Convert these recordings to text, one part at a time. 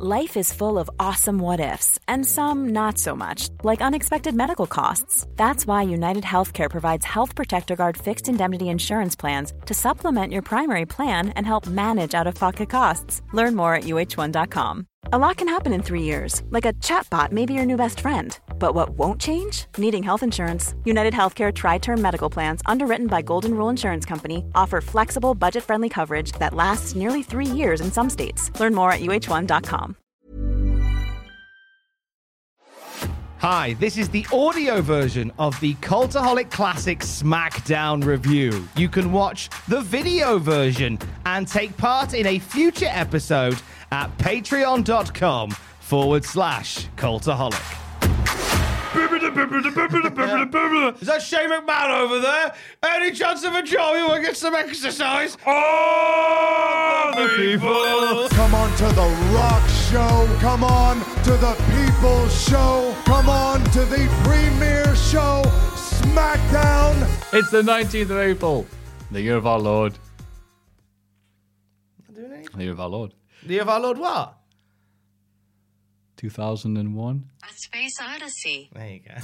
Life is full of awesome what-ifs, and some not so much, like unexpected medical costs. That's why UnitedHealthcare provides Health Protector Guard fixed indemnity insurance plans to supplement your primary plan and help manage out-of-pocket costs. Learn more at UH1.com. A lot can happen in 3 years, like a chatbot may be your new best friend. But what won't change? Needing health insurance. UnitedHealthcare Tri-Term Medical Plans, underwritten by Golden Rule Insurance Company, offer flexible, budget-friendly coverage that lasts nearly 3 years in some states. Learn more at UH1.com. Hi, this is the audio version of the Cultaholic Classic SmackDown review. You can watch the video version and take part in a future episode at patreon.com/Cultaholic. Is that Shane McMahon over there? Any chance of a job? You want to get some exercise? Oh, the people! Come on to the rock show. Come on to the people's show. Come on to the premiere show, SmackDown. It's the 19th of April, the year of our Lord. The year of our Lord. The year of our Lord what? 2001. A Space Odyssey. There you go.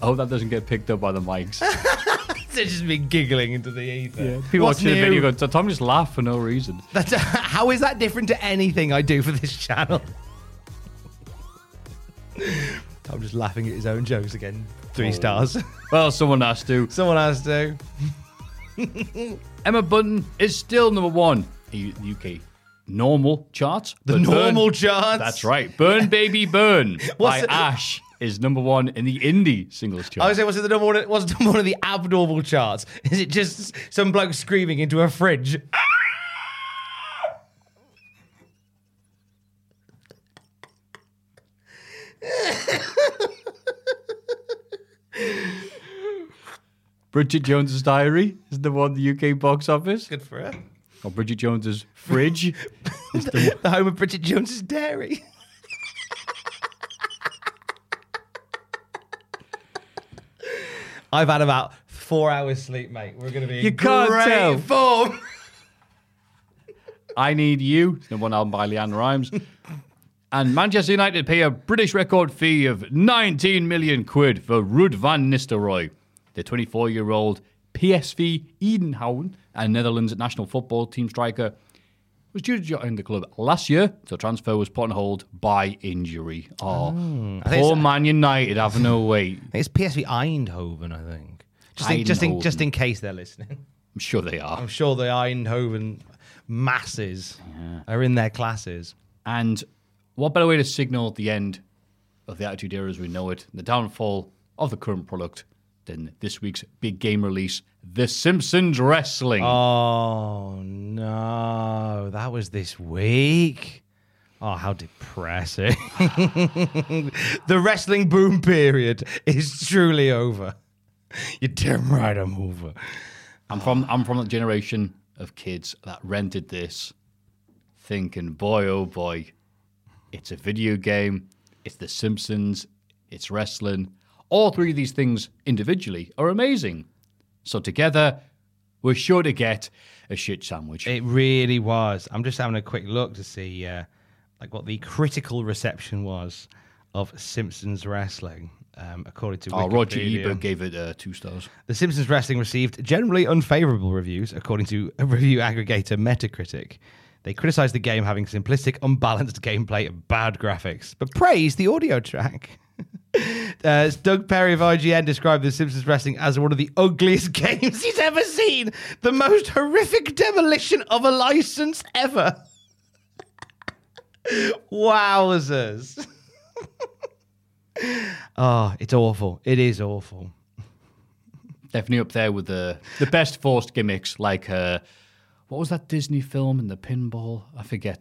I hope that doesn't get picked up by the mics. They're just be giggling into the ether. Yeah. People watching the video go, Tom just laughed for no reason. How is that different to anything I do for this channel? Tom just laughing at his own jokes again. Three stars. Well, someone has to. Someone has to. Emma Bunton is still number one in UK normal charts. The normal charts? That's right. Burn Baby Burn by Ash is number one in the indie singles chart. I was saying, what's number one in the abnormal charts? Is it just some bloke screaming into a fridge? Bridget Jones's Diary is the one in the UK box office. Good for her. Or Bridget Jones's Fridge. Is the home of Bridget Jones's Dairy. I've had about 4 hours sleep, mate. We're going to be in great form. I Need You, the one album by Leanne Rimes. And Manchester United pay a British record fee of 19 million quid for Ruud van Nistelrooy. The 24-year-old PSV Eindhoven and Netherlands national football team striker was due to join the club last year, so transfer was put on hold by injury. Oh, poor Man United having no way. It's PSV Eindhoven, I think. Just in case they're listening. I'm sure they are. I'm sure the Eindhoven masses are in their classes. And what better way to signal the end of the Attitude Era as we know it, the downfall of the current product, in this week's big game release, The Simpsons Wrestling. Oh, no. That was this week. Oh, how depressing. The wrestling boom period is truly over. You're damn right I'm over. I'm from the generation of kids that rented this thinking, boy, oh, boy, it's a video game, it's The Simpsons, it's wrestling. All three of these things individually are amazing. So together, we're sure to get a shit sandwich. It really was. I'm just having a quick look to see what the critical reception was of Simpsons Wrestling, according to Wikipedia. Roger Ebert gave it 2 stars. The Simpsons Wrestling received generally unfavorable reviews, according to a review aggregator Metacritic. They criticized the game having simplistic, unbalanced gameplay and bad graphics, but praised the audio track. Doug Perry of IGN described The Simpsons Wrestling as one of the ugliest games he's ever seen. The most horrific demolition of a license ever. Wowzers. Oh, it's awful. It is awful. Definitely up there with the best forced gimmicks, like what was that Disney film and the pinball? I forget.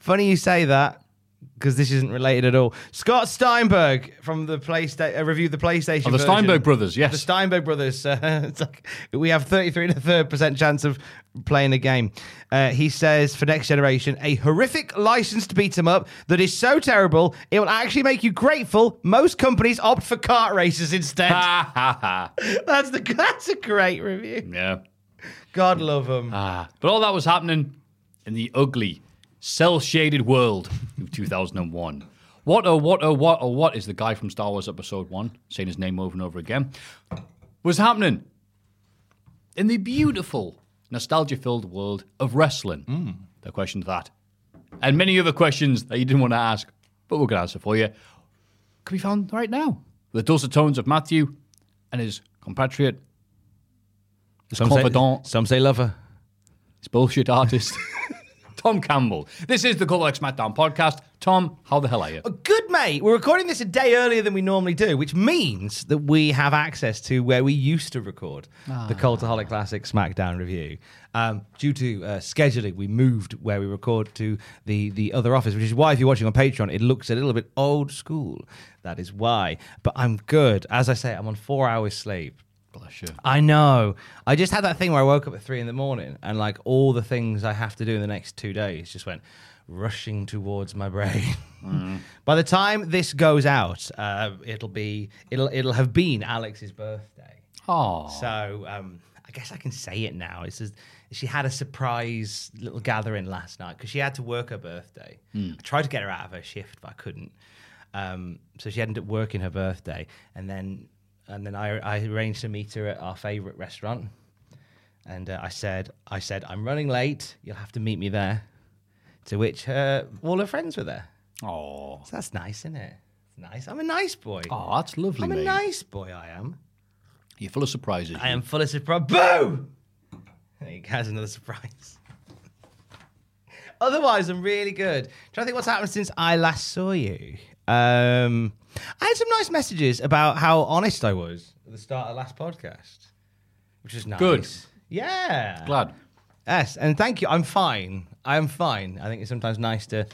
Funny you say that, because this isn't related at all. Scott Steinberg from the PlayStation reviewed the PlayStation. Oh, the Steinberg brothers, yes. The Steinberg brothers. It's like we have 33.3% chance of playing a game. He says for Next Generation, a horrific licensed beat 'em up that is so terrible it will actually make you grateful most companies opt for kart races instead. That's a great review. Yeah. God love him. But all that was happening in the ugly, cell-shaded world of 2001. What is the guy from Star Wars Episode 1, saying his name over and over again, was happening in the beautiful, nostalgia-filled world of wrestling. Mm. The question to that, and many other questions that you didn't want to ask, but we're going to answer for you, can be found right now. The dulcet tones of Matthew and his compatriot, his confidant. Some say lover. His bullshit artist, Tom Campbell. This is the Call X SmackDown podcast. Tom, how the hell are you? Oh, good, mate. We're recording this a day earlier than we normally do, which means that we have access to where we used to record the Cultaholic Classic SmackDown review. Due to scheduling, we moved where we record to the other office, which is why if you're watching on Patreon, it looks a little bit old school. That is why. But I'm good. As I say, I'm on 4 hours sleep. Bless you. I know. I just had that thing where I woke up at 3 a.m. and like all the things I have to do in the next 2 days just went rushing towards my brain. Mm. By the time this goes out, it'll have been Alex's birthday. Oh. So I guess I can say it now. It's just, she had a surprise little gathering last night because she had to work her birthday. Mm. I tried to get her out of her shift, but I couldn't. So she ended up working her birthday, and then I arranged to meet her at our favourite restaurant, and I said I'm running late. You'll have to meet me there. To which all her friends were there. Oh, so that's nice, isn't it? It's nice. I'm a nice boy. Oh, that's lovely. I'm a nice boy. I am. You're full of surprises. I am full of surprise. Boo! There you go. Has another surprise. Otherwise, I'm really good. Trying to think what's happened since I last saw you. I had some nice messages about how honest I was at the start of the last podcast, which was nice. Good. Yeah. Glad. Yes, and thank you. I'm fine. I think it's sometimes nice to,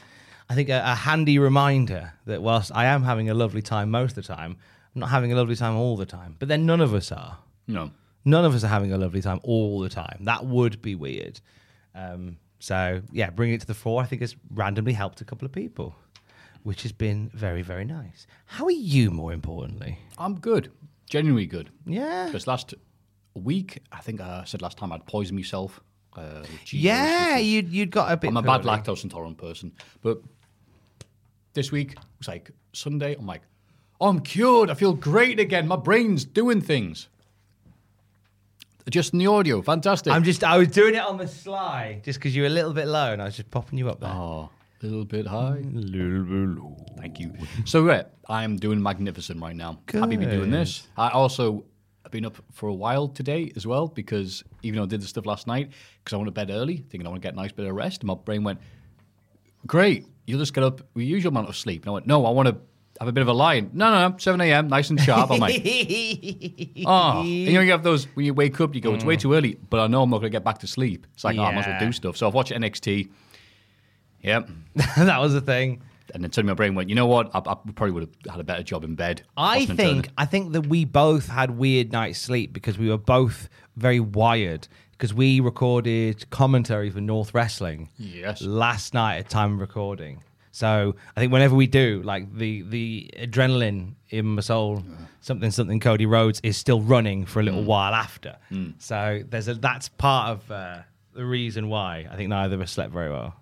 I think, a handy reminder that whilst I am having a lovely time most of the time, I'm not having a lovely time all the time. But then none of us are. No. None of us are having a lovely time all the time. That would be weird. So, yeah, bringing it to the fore, I think, has randomly helped a couple of people, which has been very, very nice. How are you, more importantly? I'm good. Genuinely good. Yeah. Because last week, I think I said last time I'd poisoned myself. You'd got a bit... I'm a bad lactose intolerant person. But this week, it was like Sunday, I'm like, oh, I'm cured. I feel great again. My brain's doing things. Just in the audio. Fantastic. I was doing it on the sly just because you were a little bit low and I was just popping you up there. Oh. A little bit high, a little bit low. Thank you. So, I am doing magnificent right now. Good. Happy to be doing this. I also have been up for a while today as well because even though I did the stuff last night, because I went to bed early, thinking I want to get a nice bit of rest, and my brain went, great, you'll just get up with your usual amount of sleep. And I went, no, I want to have a bit of a lie. No, 7 a.m., nice and sharp. I'm like, oh. And you have those, when you wake up, you go, it's way too early, but I know I'm not going to get back to sleep. It's like, I might as well do stuff. So I've watched NXT. Yep. That was the thing. And then suddenly my brain went, you know what? I probably would have had a better job in bed. I think that we both had weird nights sleep because we were both very wired because we recorded commentary for North Wrestling last night at time of recording. So I think whenever we do, like the adrenaline in my soul, something Cody Rhodes is still running for a little while after. Mm. So that's part of the reason why I think neither of us slept very well.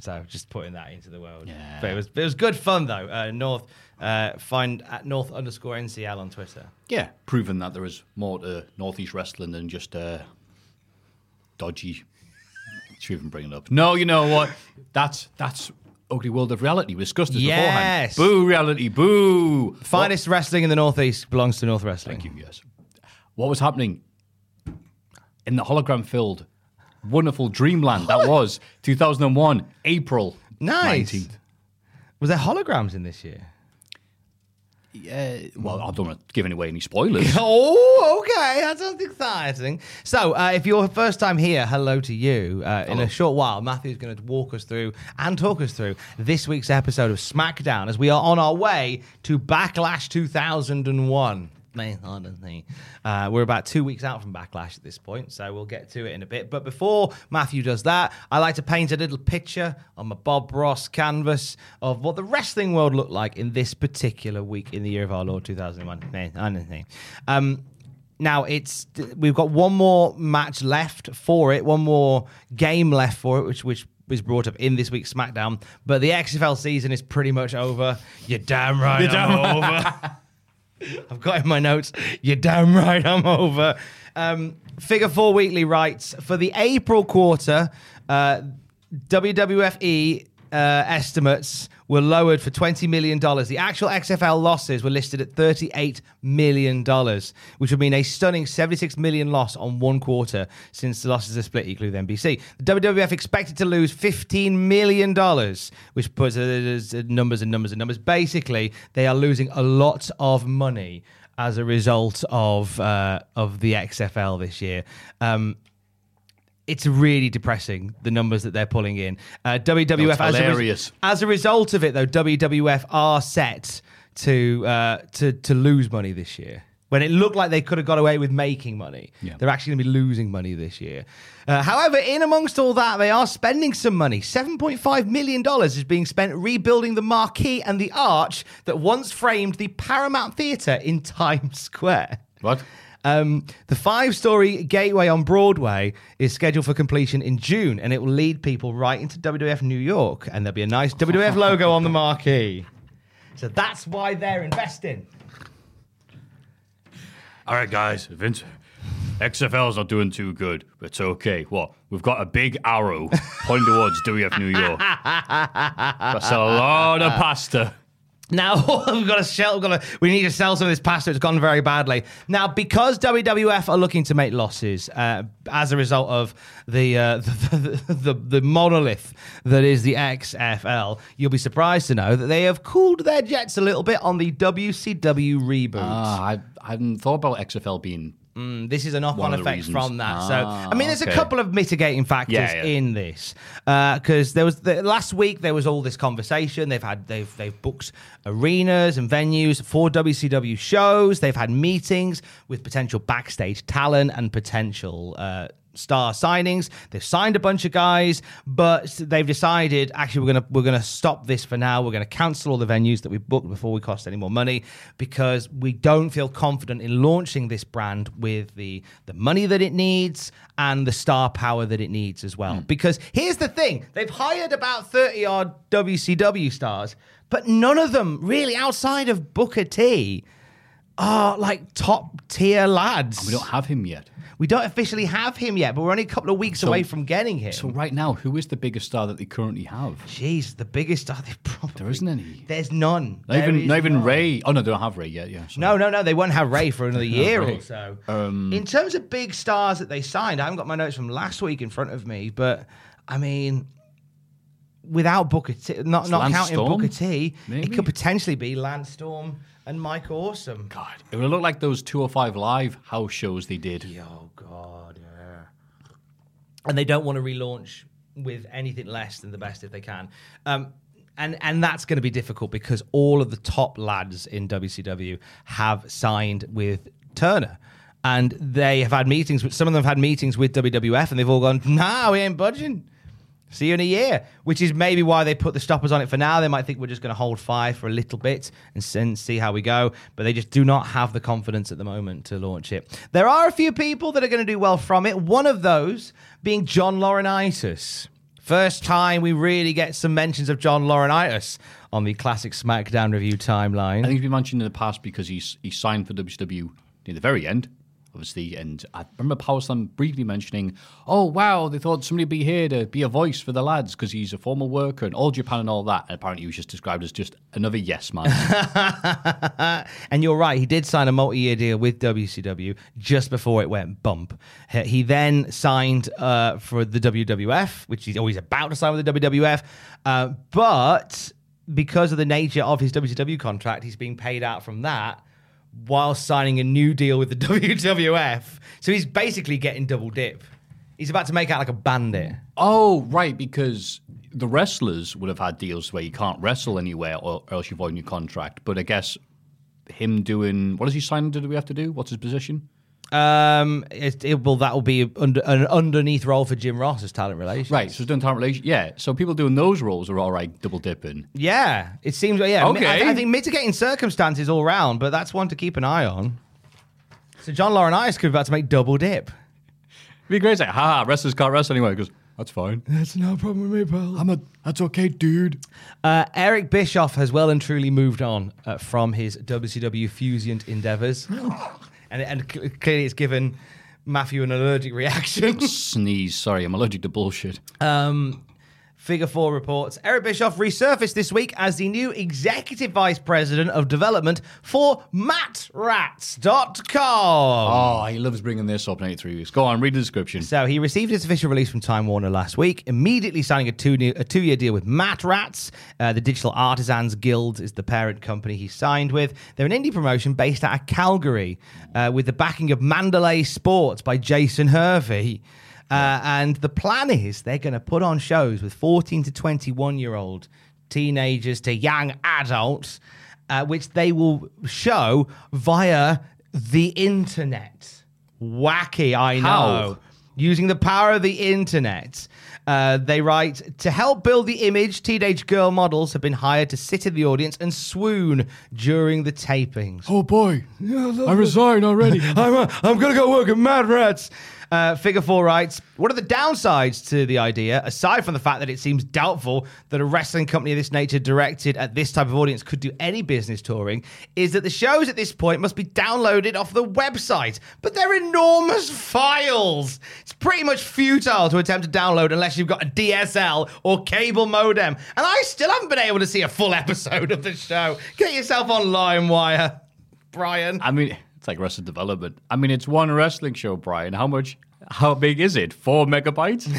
So just putting that into the world. Yeah. But it was good fun, though. North, find at North_NCL on Twitter. Yeah, proving that there is more to Northeast wrestling than just dodgy. Should even bring it up. No, you know what? That's ugly world of reality. We discussed this beforehand. Boo, reality, boo. Finest wrestling in the Northeast belongs to North Wrestling. Thank you, yes. What was happening in the hologram-filled wonderful dreamland that was 2001 April 19th. Was there holograms in this year? Yeah, well, I don't want to give away any spoilers. Oh, okay, that sounds exciting. So, if you're first time here, hello to you. In a short while, Matthew's going to walk us through and talk us through this week's episode of SmackDown as we are on our way to Backlash 2001. We're about 2 weeks out from Backlash at this point, so we'll get to it in a bit. But before Matthew does that, I like to paint a little picture on my Bob Ross canvas of what the wrestling world looked like in this particular week in the year of our Lord 2001. Now we've got one more match left for it, one more game left for it, which was brought up in this week's SmackDown. But the XFL season is pretty much over. You're damn right. You're over. I've got in my notes. You're damn right. I'm over. Figure Four Weekly writes for the April quarter. WWFE estimates were lowered for $20 million. The actual XFL losses were listed at $38 million, which would mean a stunning $76 million loss on one quarter since the losses are split equally with NBC. The WWF expected to lose $15 million, which puts numbers and numbers and numbers. Basically, they are losing a lot of money as a result of the XFL this year. It's really depressing, the numbers that they're pulling in. WWF, as a result of it, though, WWF are set to lose money this year. When it looked like they could have got away with making money, they're actually going to be losing money this year. However, in amongst all that, they are spending some money. $7.5 million is being spent rebuilding the marquee and the arch that once framed the Paramount Theatre in Times Square. What? The five-story gateway on Broadway is scheduled for completion in June, and it will lead people right into WWF New York, and there'll be a nice WWF logo on the marquee. So that's why they're investing. All right, guys, Vince, XFL's not doing too good, but it's okay. What? We've got a big arrow pointing towards WWF New York. That's a lot of pasta. Now, we need to sell some of this pasta. It's gone very badly. Now, because WWF are looking to make losses as a result of the monolith that is the XFL, you'll be surprised to know that they have cooled their jets a little bit on the WCW reboot. I hadn't thought about XFL being... this is a knock-on effect from that. So, I mean, there's a couple of mitigating factors in this because there was last week there was all this conversation. They've booked arenas and venues for WCW shows. They've had meetings with potential backstage talent and potential star signings. They've signed a bunch of guys, but they've decided actually we're gonna stop this for now. We're gonna cancel all the venues that we booked before we cost any more money because we don't feel confident in launching this brand with the money that it needs and the star power that it needs as well. Because here's the thing: they've hired about 30 odd WCW stars, but none of them really outside of Booker T are like top tier lads. And we don't have him yet. We don't officially have him yet, but we're only a couple of weeks away from getting him. So right now, who is the biggest star that they currently have? Jeez, the biggest star they've probably... There isn't any. There's none. Not even Ray. Oh, no, they don't have Ray yet. Yeah. Sorry. No, they won't have Ray for another year or so. In terms of big stars that they signed, I haven't got my notes from last week in front of me, but, I mean, without Booker T, not counting Storm? Booker T, maybe. It could potentially be Lance Storm and Mike Awesome. God, it would look like those 205 Live house shows they did. Oh, God, yeah. And they don't want to relaunch with anything less than the best if they can. And that's going to be difficult because all of the top lads in WCW have signed with Turner. And they have had meetings, some of them have had meetings with WWF, and they've all gone, nah, we ain't budging. See you in a year, which is maybe why they put the stoppers on it for now. They might think we're just going to hold fire for a little bit and see how we go. But they just do not have the confidence at the moment to launch it. There are a few people that are going to do well from it. One of those being John Laurinaitis. First time we really get some mentions of John Laurinaitis on the classic SmackDown review timeline. I think he's been mentioned in the past because he signed for WCW near the very end. Obviously, and I remember Power Slam briefly mentioning, oh, wow, they thought somebody would be here to be a voice for the lads because he's a former worker and All Japan and all that. And apparently he was just described as just another yes man. And you're right, he did sign a multi-year deal with WCW just before it went bump. He then signed for the WWF, which he's always about to sign with the WWF. But because of the nature of his WCW contract, he's being paid out from that while signing a new deal with the WWF. So he's basically getting double dip. He's about to make out like a bandit. Oh, right, because the wrestlers would have had deals where you can't wrestle anywhere or else you void your contract. But I guess him doing... What is he signing to have to do? What's his position? That will be an underneath role for Jim Ross as talent relations. Right, so he's doing talent relations. Yeah, so people doing those roles are all right, double dipping. Yeah, it seems like, yeah. Okay. I think mitigating circumstances all round, but that's one to keep an eye on. So John Laurinaitis could be about to make double dip. It'd be great to say, ha, wrestlers can't wrestle anyway. He goes, that's fine. That's no problem with me, pal. That's okay, dude. Eric Bischoff has well and truly moved on from his WCW fusion endeavors. and clearly it's given Matthew an allergic reaction. Sneeze, sorry, I'm allergic to bullshit. Figure Four reports, Eric Bischoff resurfaced this week as the new Executive Vice President of Development for MattRats.com. Oh, he loves bringing this up in 83 weeks. Go on, read the description. So he received his official release from Time Warner last week, immediately signing a two-year deal with Matt Rats. The Digital Artisans Guild is the parent company he signed with. They're an indie promotion based out of Calgary with the backing of Mandalay Sports by Jason Hervey. And the plan is they're going to put on shows with 14 to 21-year-old teenagers to young adults, which they will show via the internet. Wacky, I know. How? Using the power of the internet. They write, to help build the image, teenage girl models have been hired to sit in the audience and swoon during the tapings. Oh, boy. Yeah, I resigned already. I'm going to go work at Mad Rats. Figure Four writes, what are the downsides to the idea, aside from the fact that it seems doubtful that a wrestling company of this nature directed at this type of audience could do any business touring, is that the shows at this point must be downloaded off the website. But they're enormous files. It's pretty much futile to attempt to download unless you've got a DSL or cable modem. And I still haven't been able to see a full episode of the show. Get yourself on LimeWire, Brian. I mean... like wrestling development. I mean, it's one wrestling show, Brian. How big is it? 4 megabytes?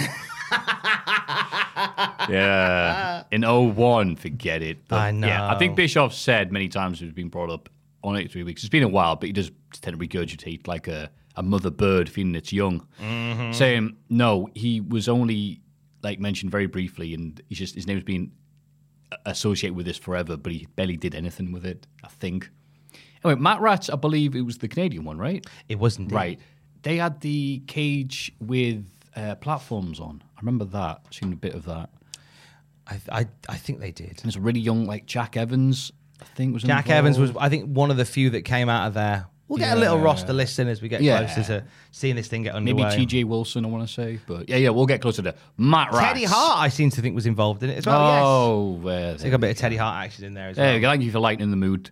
Yeah. In 01, forget it. But I know. Yeah, I think Bischoff said many times it's been brought up on 83 weeks. It's been a while, but he does tend to regurgitate like a mother bird feeding its young. Mm-hmm. Saying, no, he was only like mentioned very briefly, and he's just his name's been associated with this forever, but he barely did anything with it, I think. Anyway, Matt Rats, I believe it was the Canadian one, right? It wasn't. Right. They had the cage with platforms on. I remember that. I've seen a bit of that. I think they did. And it's a really young, like Jack Evans, I think. Was Jack Evans was, I think, one of the few that came out of there. We'll get a little roster list in as we get closer to seeing this thing get underway. Maybe TJ Wilson, I want to say. But yeah, we'll get closer to Matt Rats. Teddy Hart, I seem to think, was involved in it as well. Oh, yes. So they got a bit of Teddy Hart action in there as well. Thank you for lightening the mood.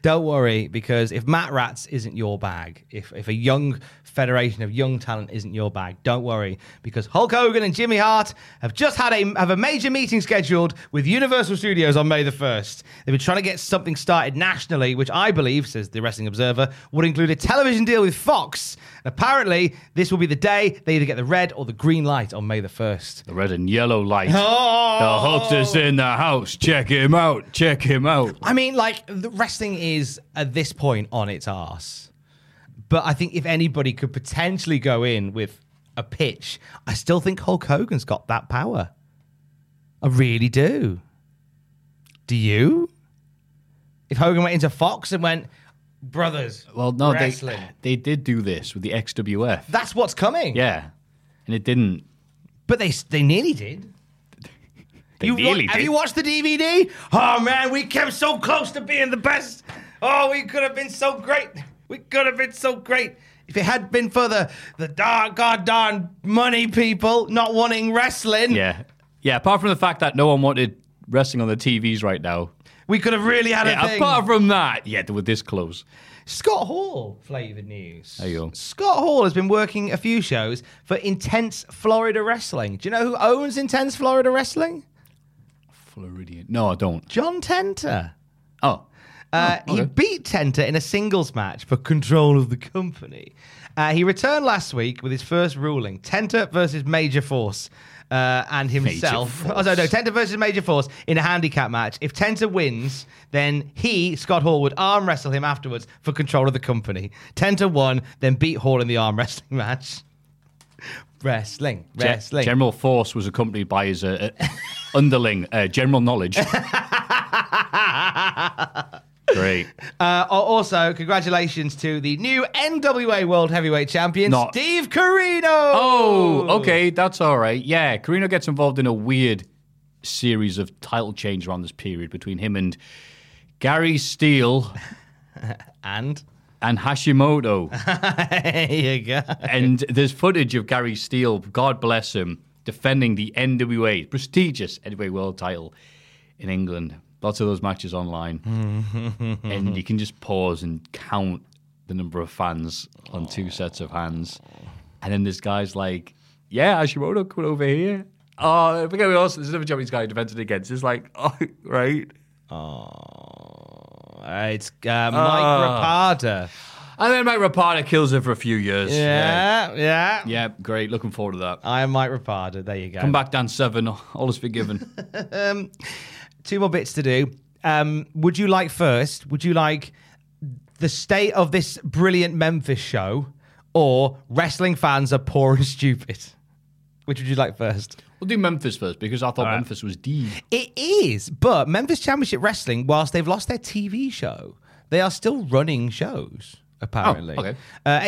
Don't worry, because if Matt Rats isn't your bag, if a young federation of young talent isn't your bag, don't worry, because Hulk Hogan and Jimmy Hart have just had a major meeting scheduled with Universal Studios on May the 1st. They've been trying to get something started nationally, which I believe, says the Wrestling Observer, would include a television deal with Fox. And apparently, this will be the day they either get the red or the green light on May the 1st. The red and yellow light. Oh! The Hulkster's in the house. Check him out. Check him out. I mean, like... wrestling is, at this point, on its arse. But I think if anybody could potentially go in with a pitch, I still think Hulk Hogan's got that power. I really do. Do you? If Hogan went into Fox and went, brothers, well, no, wrestling. They did do this with the XWF. That's what's coming. Yeah. And it didn't. But they nearly did. Have you watched the DVD? Oh, man, we came so close to being the best. Oh, we could have been so great. We could have been so great. If it had been for the goddamn money people not wanting wrestling. Yeah. Yeah, apart from the fact that no one wanted wrestling on the TVs right now. We could have really had a thing. Apart from that, yeah, they were this close. Scott Hall flavoured news. There you go. Scott Hall has been working a few shows for Intense Florida Wrestling. Do you know who owns Intense Florida Wrestling? Floridian. No, I don't. John Tenta. Oh. Okay. He beat Tenta in a singles match for control of the company. He returned last week with his first ruling, Tenta versus Major Force and himself. Major Force. Oh, no, Tenta versus Major Force in a handicap match. If Tenta wins, then he, Scott Hall, would arm wrestle him afterwards for control of the company. Tenta won, then beat Hall in the arm wrestling match. Wrestling. General Force was accompanied by his underling, General Knowledge. Great. Also, congratulations to the new NWA World Heavyweight Champion, Steve Corino. Oh, okay, that's all right. Yeah, Corino gets involved in a weird series of title change around this period between him and Gary Steele. and? and Hashimoto. There you go. And there's footage of Gary Steele, God bless him, defending the NWA, prestigious NWA world title in England. Lots of those matches online. And you can just pause and count the number of fans on two sets of hands. And then this guy's like, yeah, Hashimoto, come over here. Oh, forget we also, there's another Japanese guy who defended against. It's like, oh, right. Oh, it's Mike Rapada. And then Mike Rapada kills her for a few years. Yeah. Yeah, great. Looking forward to that. I am Mike Rapada. There you go. Come back, Dan Severn. All is forgiven. Two more bits to do. Would you like the state of this brilliant Memphis show or wrestling fans are poor and stupid? Which would you like first? We'll do Memphis first because I thought Memphis was deep. It is, but Memphis Championship Wrestling, whilst they've lost their TV show, they are still running shows, apparently. Oh, okay.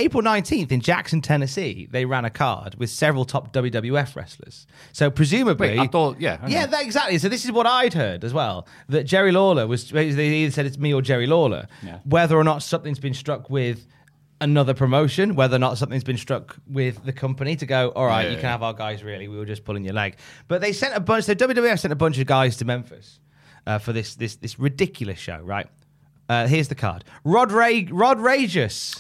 April 19th in Jackson, Tennessee, they ran a card with several top WWF wrestlers. So presumably... Wait, I thought, exactly. So this is what I'd heard as well, that Jerry Lawler was... They either said it's me or Jerry Lawler. Yeah. Whether or not something's been struck with... another promotion, whether or not something's been struck with the company to go, all right, you can have our guys, really. We were just pulling your leg. But they sent a bunch, so WWF sent a bunch of guys to Memphis for this ridiculous show, right? Here's the card. Rod Rageous,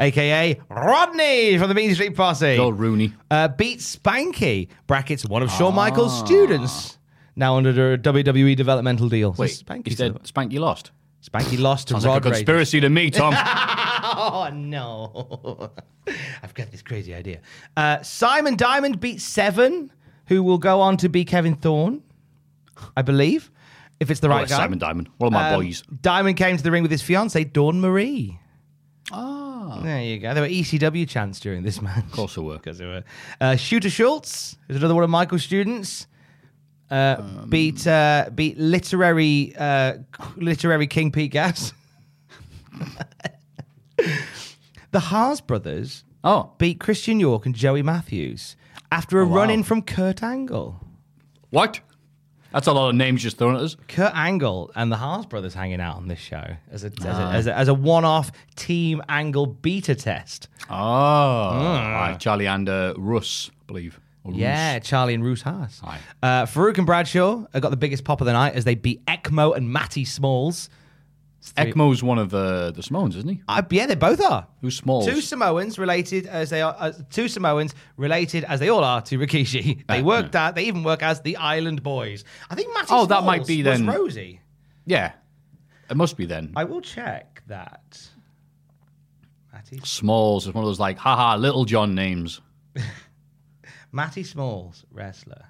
a.k.a. Rodney from the Mean Street Posse. Old Rooney. Beats Spanky, brackets, one of Shawn Michaels' students, now under a WWE developmental deal. Wait, so Spanky said Spanky lost? Spanky lost to Rod Rageous. Sounds like a conspiracy to me, Tom. Oh, no. I've got this crazy idea. Simon Diamond beats Seven, who will go on to be Kevin Thorne, I believe, if it's the right guy. Simon Diamond, one of my boys. Diamond came to the ring with his fiancée, Dawn Marie. Oh. There you go. There were ECW chants during this match. Of course there were. Shooter Schultz, who's another one of Michael's students, beat literary King Pete Gas. The Haas brothers beat Christian York and Joey Matthews after a run-in from Kurt Angle. What? That's a lot of names just thrown at us. Kurt Angle and the Haas brothers hanging out on this show as a one-off team Angle beta test. Like Charlie and Russ, I believe. Charlie and Ruth Haas. Farouk and Bradshaw got the biggest pop of the night as they beat ECMO and Matty Smalls. ECMO's one of the Samoans, isn't he? They both are. Who's Smalls? Two Samoans related as they all are to Rikishi. They They even work as the Island Boys. I think Matty Smalls that might be then. Was Rosie. Yeah, it must be then. I will check that. Matty Smalls is one of those like haha Little John names. Matty Smalls, wrestler.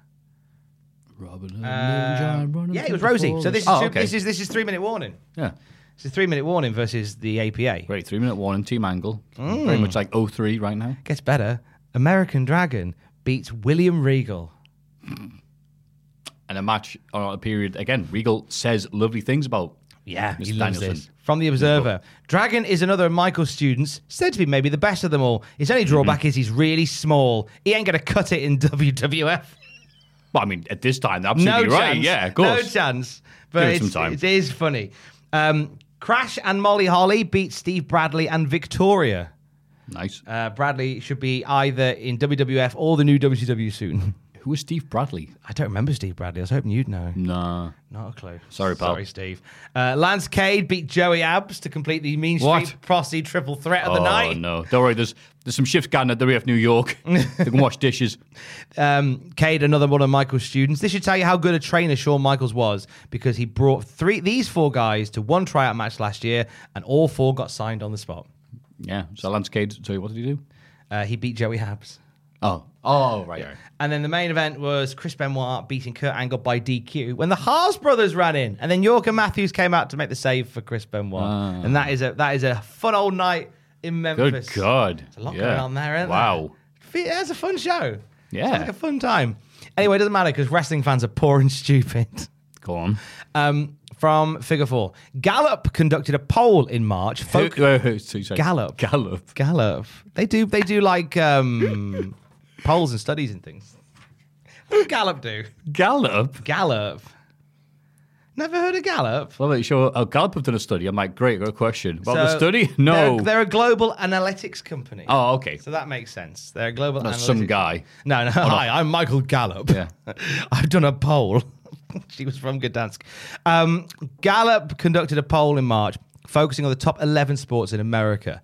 Robin John, it was Rosie. So this is this is 3 minute warning. Yeah, it's a 3 minute warning versus the APA. Great 3 minute warning. Team Angle, very much like 0-3 right now. Gets better. American Dragon beats William Regal. And a match on a period again. Regal says lovely things about. Yeah, Mr. he loves this. From The Observer. Dragon is another of Michael's students, said to be maybe the best of them all. His only drawback is he's really small. He ain't gonna cut it in WWF. Well, I mean, at this time, absolutely no right. Chance. Yeah, of course. No chance. But it is funny. Crash and Molly Holly beat Steve Bradley and Victoria. Nice. Bradley should be either in WWF or the new WCW soon. Who is Steve Bradley? I don't remember Steve Bradley. I was hoping you'd know. No. Not a clue. Sorry, pal. Sorry, Steve. Lance Cade beat Joey Abs to complete the Mean Street Posse triple threat of the night. Oh, no. Don't worry. There's some shift guy at WF New York. They can wash dishes. Cade, another one of Michael's students. This should tell you how good a trainer Shawn Michaels was because he brought these four guys to one tryout match last year and all four got signed on the spot. Yeah. So Lance Cade, so what did he do? He beat Joey Abs. Oh, right. Yeah. And then the main event was Chris Benoit beating Kurt Angle by DQ when the Haas brothers ran in, and then York and Matthews came out to make the save for Chris Benoit, and that is a fun old night in Memphis. Good God, there's a lot going on there, isn't there? Wow, that's a fun show. Yeah, sounds like a fun time. Anyway, it doesn't matter because wrestling fans are poor and stupid. Go on. From Figure Four, Gallup conducted a poll in March. Gallup. They do like. Polls and studies and things. What does Gallup do? Gallup? Never heard of Gallup? Well, sure. Oh, Gallup have done a study. I'm like, great, good question. About the study? No. They're a global analytics company. Oh, okay. So that makes sense. They're a global analytics company. Some guy. No, no. Hi, I'm Michael Gallup. Yeah. I've done a poll. She was from Gdansk. Gallup conducted a poll in March focusing on the top 11 sports in America.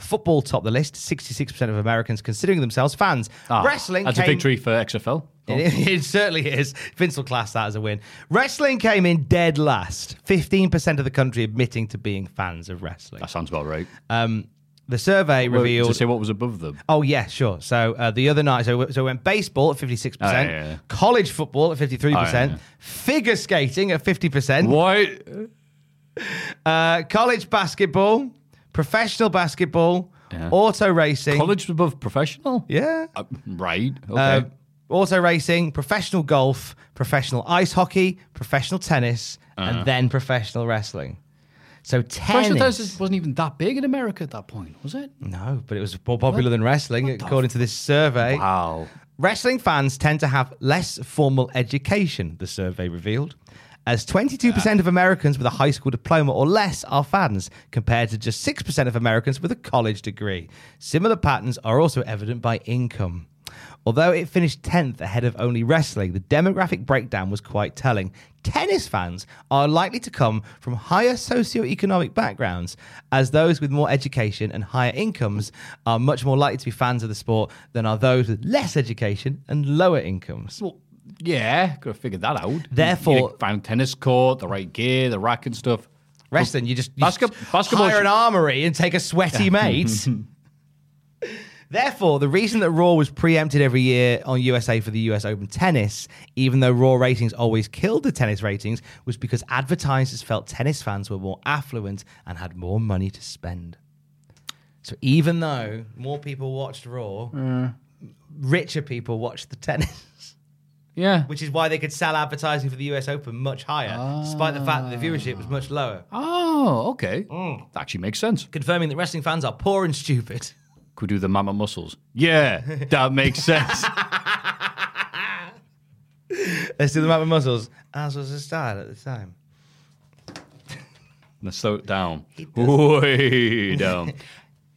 Football topped the list, 66% of Americans considering themselves fans. Wrestling that's a victory for XFL. It certainly is. Vince will class that as a win. Wrestling came in dead last, 15% of the country admitting to being fans of wrestling. That sounds about right. The survey revealed... To say what was above them. Oh, yeah, sure. So the other night, so went baseball at 56%, college football at 53%, figure skating at 50%. What? College basketball... Professional basketball, auto racing. College above professional? Yeah. Right. Okay. Auto racing, professional golf, professional ice hockey, professional tennis, and then professional wrestling. So tennis... Professional tennis wasn't even that big in America at that point, was it? No, but it was more popular than wrestling, according to this survey. Wow. Wrestling fans tend to have less formal education, the survey revealed, as 22% of Americans with a high school diploma or less are fans, compared to just 6% of Americans with a college degree. Similar patterns are also evident by income. Although it finished 10th ahead of only wrestling, the demographic breakdown was quite telling. Tennis fans are likely to come from higher socioeconomic backgrounds, as those with more education and higher incomes are much more likely to be fans of the sport than are those with less education and lower incomes. Well, yeah, could have figured that out. Therefore, find tennis court, the right gear, the rack and stuff. Wrestling, you just hire an armory and take a sweaty mate. Therefore, the reason that Raw was preempted every year on USA for the US Open tennis, even though Raw ratings always killed the tennis ratings, was because advertisers felt tennis fans were more affluent and had more money to spend. So even though more people watched Raw, richer people watched the tennis. Yeah. Which is why they could sell advertising for the US Open much higher, despite the fact that the viewership was much lower. Oh, okay. That actually makes sense. Confirming that wrestling fans are poor and stupid. Could do the mama muscles. Yeah, that makes sense. Let's do the mama muscles, as was the style at the time. Let's slow it down. Way down.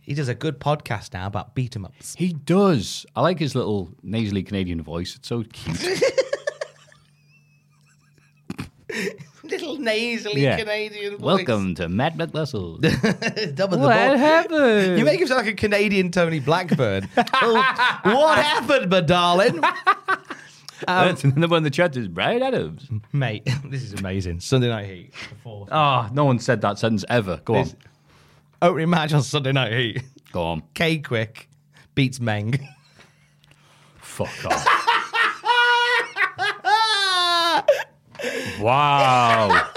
He does a good podcast now about beat-em-ups. He does. I like his little nasally Canadian voice. It's so cute. Little nasally Canadian voice. Welcome to Matt McMuscle. What happened? You make him sound like a Canadian Tony Blackburn. What happened, my darling? That's the one in the chat is Bryan Adams. Mate, this is amazing. Sunday Night Heat. Oh, no one said that sentence ever. Go on. Opening match on Sunday Night Heat. Go on. K-Quick beats Meng. Fuck off. Wow.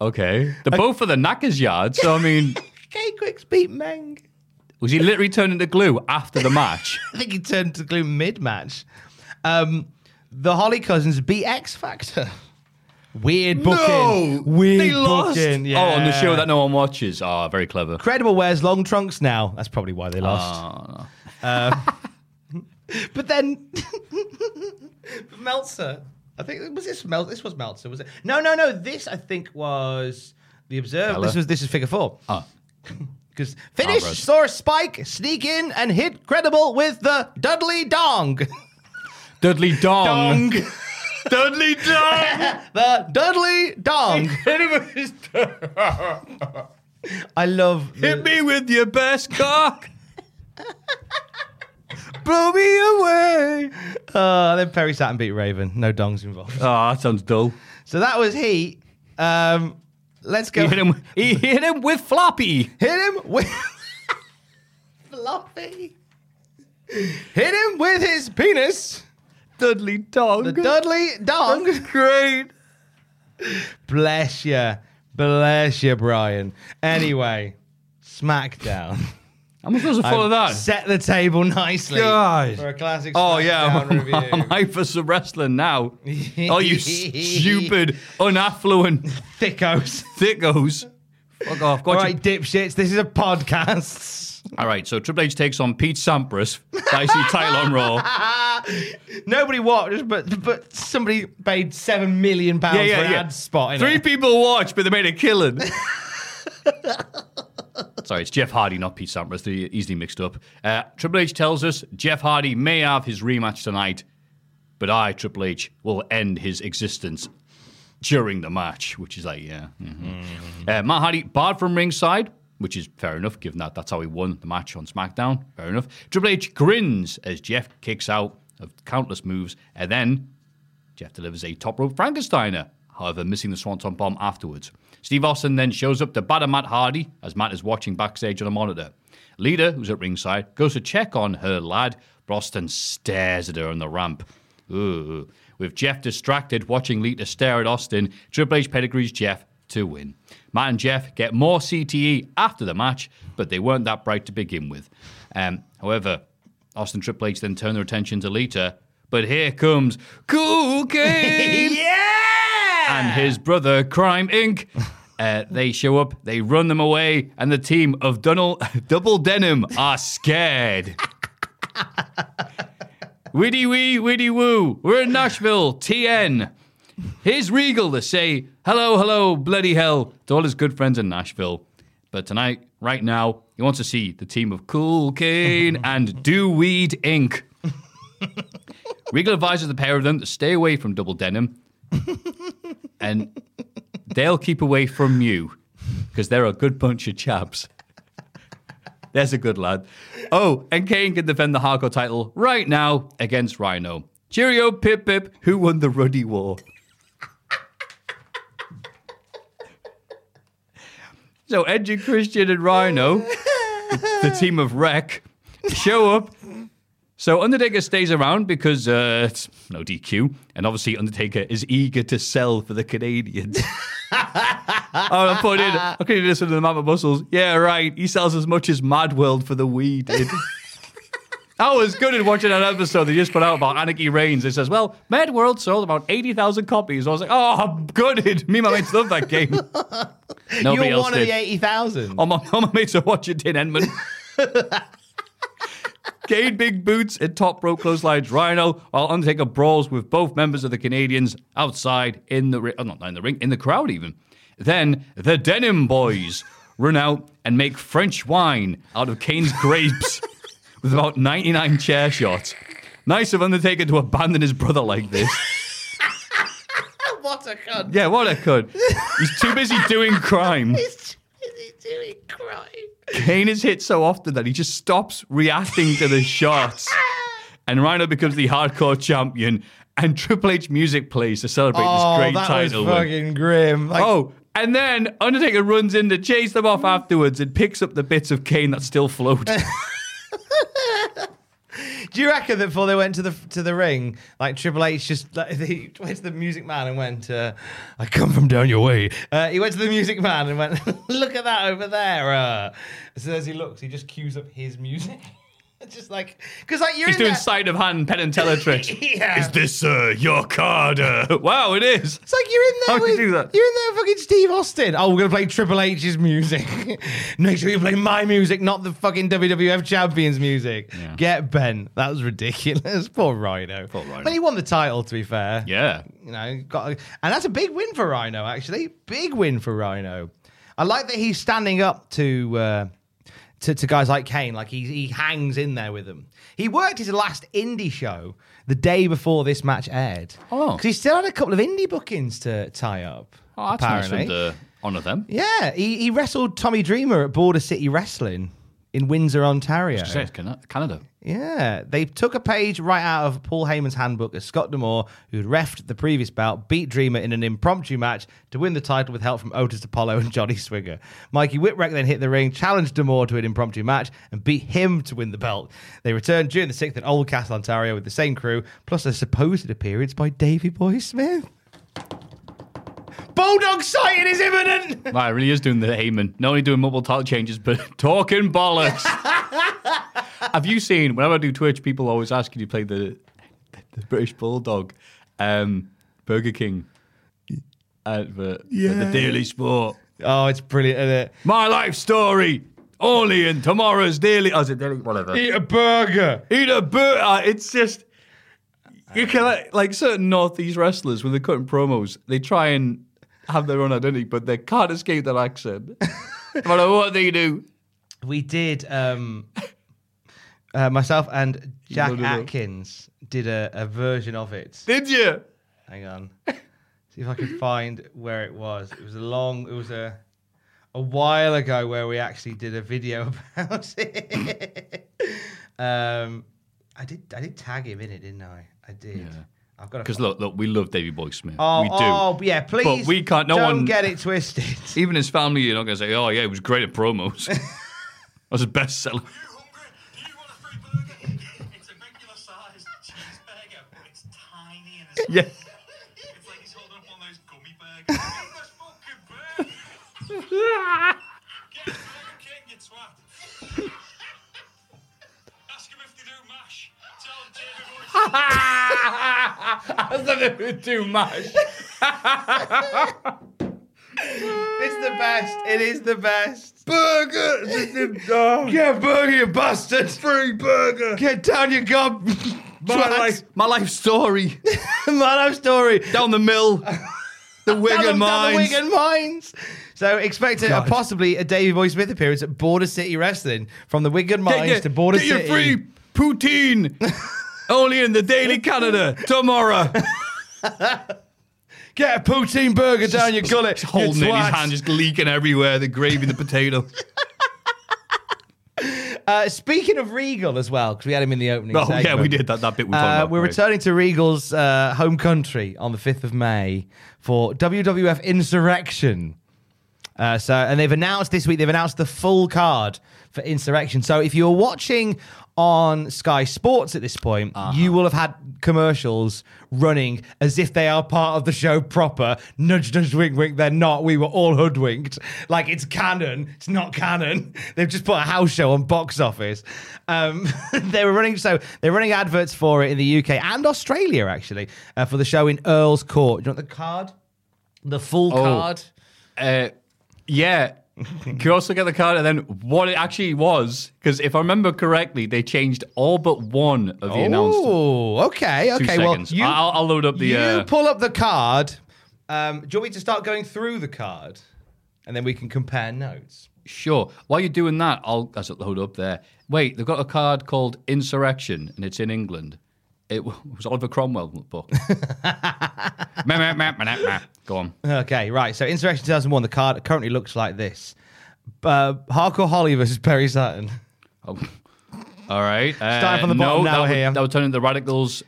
Okay. They're both for the knackers yard, so I mean... K-Quick's beat Meng. Was he literally turning to glue after the match? I think he turned to glue mid-match. The Holly Cousins beat X Factor. Weird booking. No, weird they lost. Booking. Yeah. Oh, on the show that no one watches. Oh, very clever. Credible wears long trunks now. That's probably why they lost. Oh, no. But then Meltzer. I think was this Meltzer. This was Meltzer. Was it? No. This I think was the Observer. Keller. This is Figure Four. Oh, because Finnish saw a spike, sneak in, and hit Credible with the Dudley Dong. Dudley Dong. Dong. Dudley Dong! The Dudley Dong! I love... Hit me with your best cock! Blow me away! Then Perry sat and beat Raven. No dongs involved. Oh, that sounds dull. So that was he. Let's go... He hit him with Floppy! Hit him with... Floppy! Hit him with his penis! Dudley Dong. The Dudley Dong. That's great. Bless you. Bless you, Bryan. Anyway, SmackDown. I'm supposed to follow that. Set the table nicely for a classic SmackDown review. I'm hype for some wrestling now. Oh, you stupid, unaffluent. Thickos. Fuck off. All right, dipshits, this is a podcast. All right, so Triple H takes on Pete Sampras, dicey title on Raw. Nobody watched, but somebody paid £7 million for an ad spot. Three people watched, but they made a killing. Sorry, it's Jeff Hardy, not Pete Sampras. They're easily mixed up. Triple H tells us Jeff Hardy may have his rematch tonight, but I, Triple H, will end his existence during the match, which is like, yeah. Mm-hmm. Matt Hardy barred from ringside, which is fair enough, given that that's how he won the match on SmackDown. Fair enough. Triple H grins as Jeff kicks out of countless moves, and then Jeff delivers a top rope Frankensteiner, however missing the Swanton Bomb afterwards. Steve Austin then shows up to batter Matt Hardy as Matt is watching backstage on a monitor. Lita, who's at ringside, goes to check on her lad, but Austin stares at her on the ramp. Ooh. With Jeff distracted watching Lita stare at Austin, Triple H pedigrees Jeff to win. Matt and Jeff get more CTE after the match, but they weren't that bright to begin with. However, Austin Triple H then turn their attention to Lita, but here comes Cocaine! And his brother, Crime Inc. They show up, they run them away, and the team of Double Denim are scared. Widdy wee, widdy woo, we're in Nashville, TN. Here's Regal to say, hello, hello, bloody hell, to all his good friends in Nashville. But tonight, right now, he wants to see the team of Cool Cane and Do Weed Inc. Regal advises the pair of them to stay away from Double Denim, and they'll keep away from you because they're a good bunch of chaps. There's a good lad. Oh, and Kane can defend the hardcore title right now against Rhino. Cheerio, Pip Pip, who won the Ruddy War? So Edge and Christian and Rhino, the team of Wreck, show up. So Undertaker stays around because it's no DQ. And obviously Undertaker is eager to sell for the Canadians. I could do this with the map of muscles. Yeah, right. He sells as much as Mad World for the Wii did. I was good at watching that episode they just put out about Anarchy Reigns. It says, well, Mad World sold about 80,000 copies. I was like, oh, I'm good. Me and my mates love that game. Nobody You're else one did. Of the 80,000. All my mates are watching Tin Enman. Kane big boots and top rope clotheslines Rhino, while Undertaker brawls with both members of the Canadians outside in the ring. Oh, not in the ring, in the crowd even. Then the Denim Boys run out and make French wine out of Kane's grapes. With about 99 chair shots. Nice of Undertaker to abandon his brother like this. What a cunt. Yeah, what a cunt. He's too busy doing crime. He's too busy doing crime. Kane is hit so often that he just stops reacting to the shots. And Rhino becomes the hardcore champion. And Triple H music plays to celebrate this great title. Oh, that was fucking grim. And then Undertaker runs in to chase them off afterwards and picks up the bits of Kane that still float. Do you reckon that before they went to the ring, like Triple H just he went to the Music Man and went, "I come from down your way." He went to the Music Man and went, "Look at that over there." So as he looks, he just cues up his music. It's just like because like you're he's doing sleight of hand pen and teller tricks. Yeah. Is this your card? Wow, it is. It's like you're in there. How do you do that? You're in there, fucking Steve Austin. Oh, we're gonna play Triple H's music. Make sure you play my music, not the fucking WWF Champions music. Yeah. Get bent. That was ridiculous. Poor Rhino. But he won the title. To be fair, yeah. You know, and that's a big win for Rhino. Actually, big win for Rhino. I like that he's standing up to guys like Kane, like he hangs in there with them. He worked his last indie show the day before this match aired. Oh. Because he still had a couple of indie bookings to tie up. Oh, that's apparently nice to honour them. Yeah, he wrestled Tommy Dreamer at Border City Wrestling in Windsor, Ontario. I was gonna say, it's Canada. Yeah, they took a page right out of Paul Heyman's handbook as Scott D'Amore, who'd refed the previous bout, beat Dreamer in an impromptu match to win the title with help from Otis Apollo and Johnny Swinger. Mikey Whipwreck then hit the ring, challenged D'Amore to an impromptu match, and beat him to win the belt. They returned June the 6th at Oldcastle, Ontario with the same crew, plus a supposed appearance by Davey Boy Smith. Bulldog sighting is imminent! Wow, he really is doing the Heyman. Not only doing multiple title changes, but talking bollocks. Have you seen, whenever I do Twitch, people always ask you to play the British Bulldog, Burger King advert for the Daily Sport. Oh, it's brilliant, isn't it? My life story! Only in tomorrow's daily... Oh, is it daily? Whatever. Eat a burger. Eat a burger. It's just... You can, like certain Northeast wrestlers, when they're cutting promos, they try and have their own identity, but they can't escape that accent. No matter what they do. We did... myself and Jack Atkins did a version of it. Did you? Hang on. See if I can find where it was. It was a long... It was a while ago where we actually did a video about it. I did tag him in it, didn't I? I did. Yeah. I've got because look, we love Davey Boy Smith. Oh, we do. Oh, yeah. Please. But we can't. No don't one get it twisted. Even his family, you're not going to say, "Oh, yeah, he was great at promos." That was his best seller. Yeah. It's like he's holding up one of those gummy bags. Get this fucking bag! Get Burger King, you twat! Ask him if they do mash. Tell David Boy. Ask him if they do mash. It's the best. It is the best. Burger! Oh. Get a burger, you bastard! Free burger! Get down, you gob! My life story. My life story. Down the mill. The Wigan Mines. Down the Wigan Mines. So expect possibly a Davey Boy Smith appearance at Border City Wrestling. From the Wigan Mines to Border City. Get your free poutine. Only in the Daily Canada. Tomorrow. Get a poutine burger down your gullet. Just holding it in his hand, just leaking everywhere. The gravy, the potato. Speaking of Regal as well, because we had him in the opening segment. Yeah, we did. That bit we talked about. We're returning to Regal's home country on the 5th of May for WWF Insurrection. And they've announced this week, they've announced the full card for Insurrection. So if you're watching on Sky Sports at this point, you will have had commercials running as if they are part of the show proper. Nudge, nudge, wink, wink. They're not. We were all hoodwinked. Like, it's canon. It's not canon. They've just put a house show on Box Office. They're running adverts for it in the UK and Australia, actually, for the show in Earl's Court. Do you want the card? The full card? Yeah. Can you also get the card and then what it actually was? Because if I remember correctly, they changed all but one of the announcements. Oh, okay. Well, I'll load up the... You pull up the card. Do you want me to start going through the card? And then we can compare notes. Sure. While you're doing that, I'll load up there. Wait, they've got a card called Insurrection, and it's in England. It was Oliver Cromwell's book. Go on. Okay, right. So Insurrection 2001, the card currently looks like this. Hardcore Holly versus Perry Saturn. Oh. All right. Starting from the bottom here. That would turn into the Radicals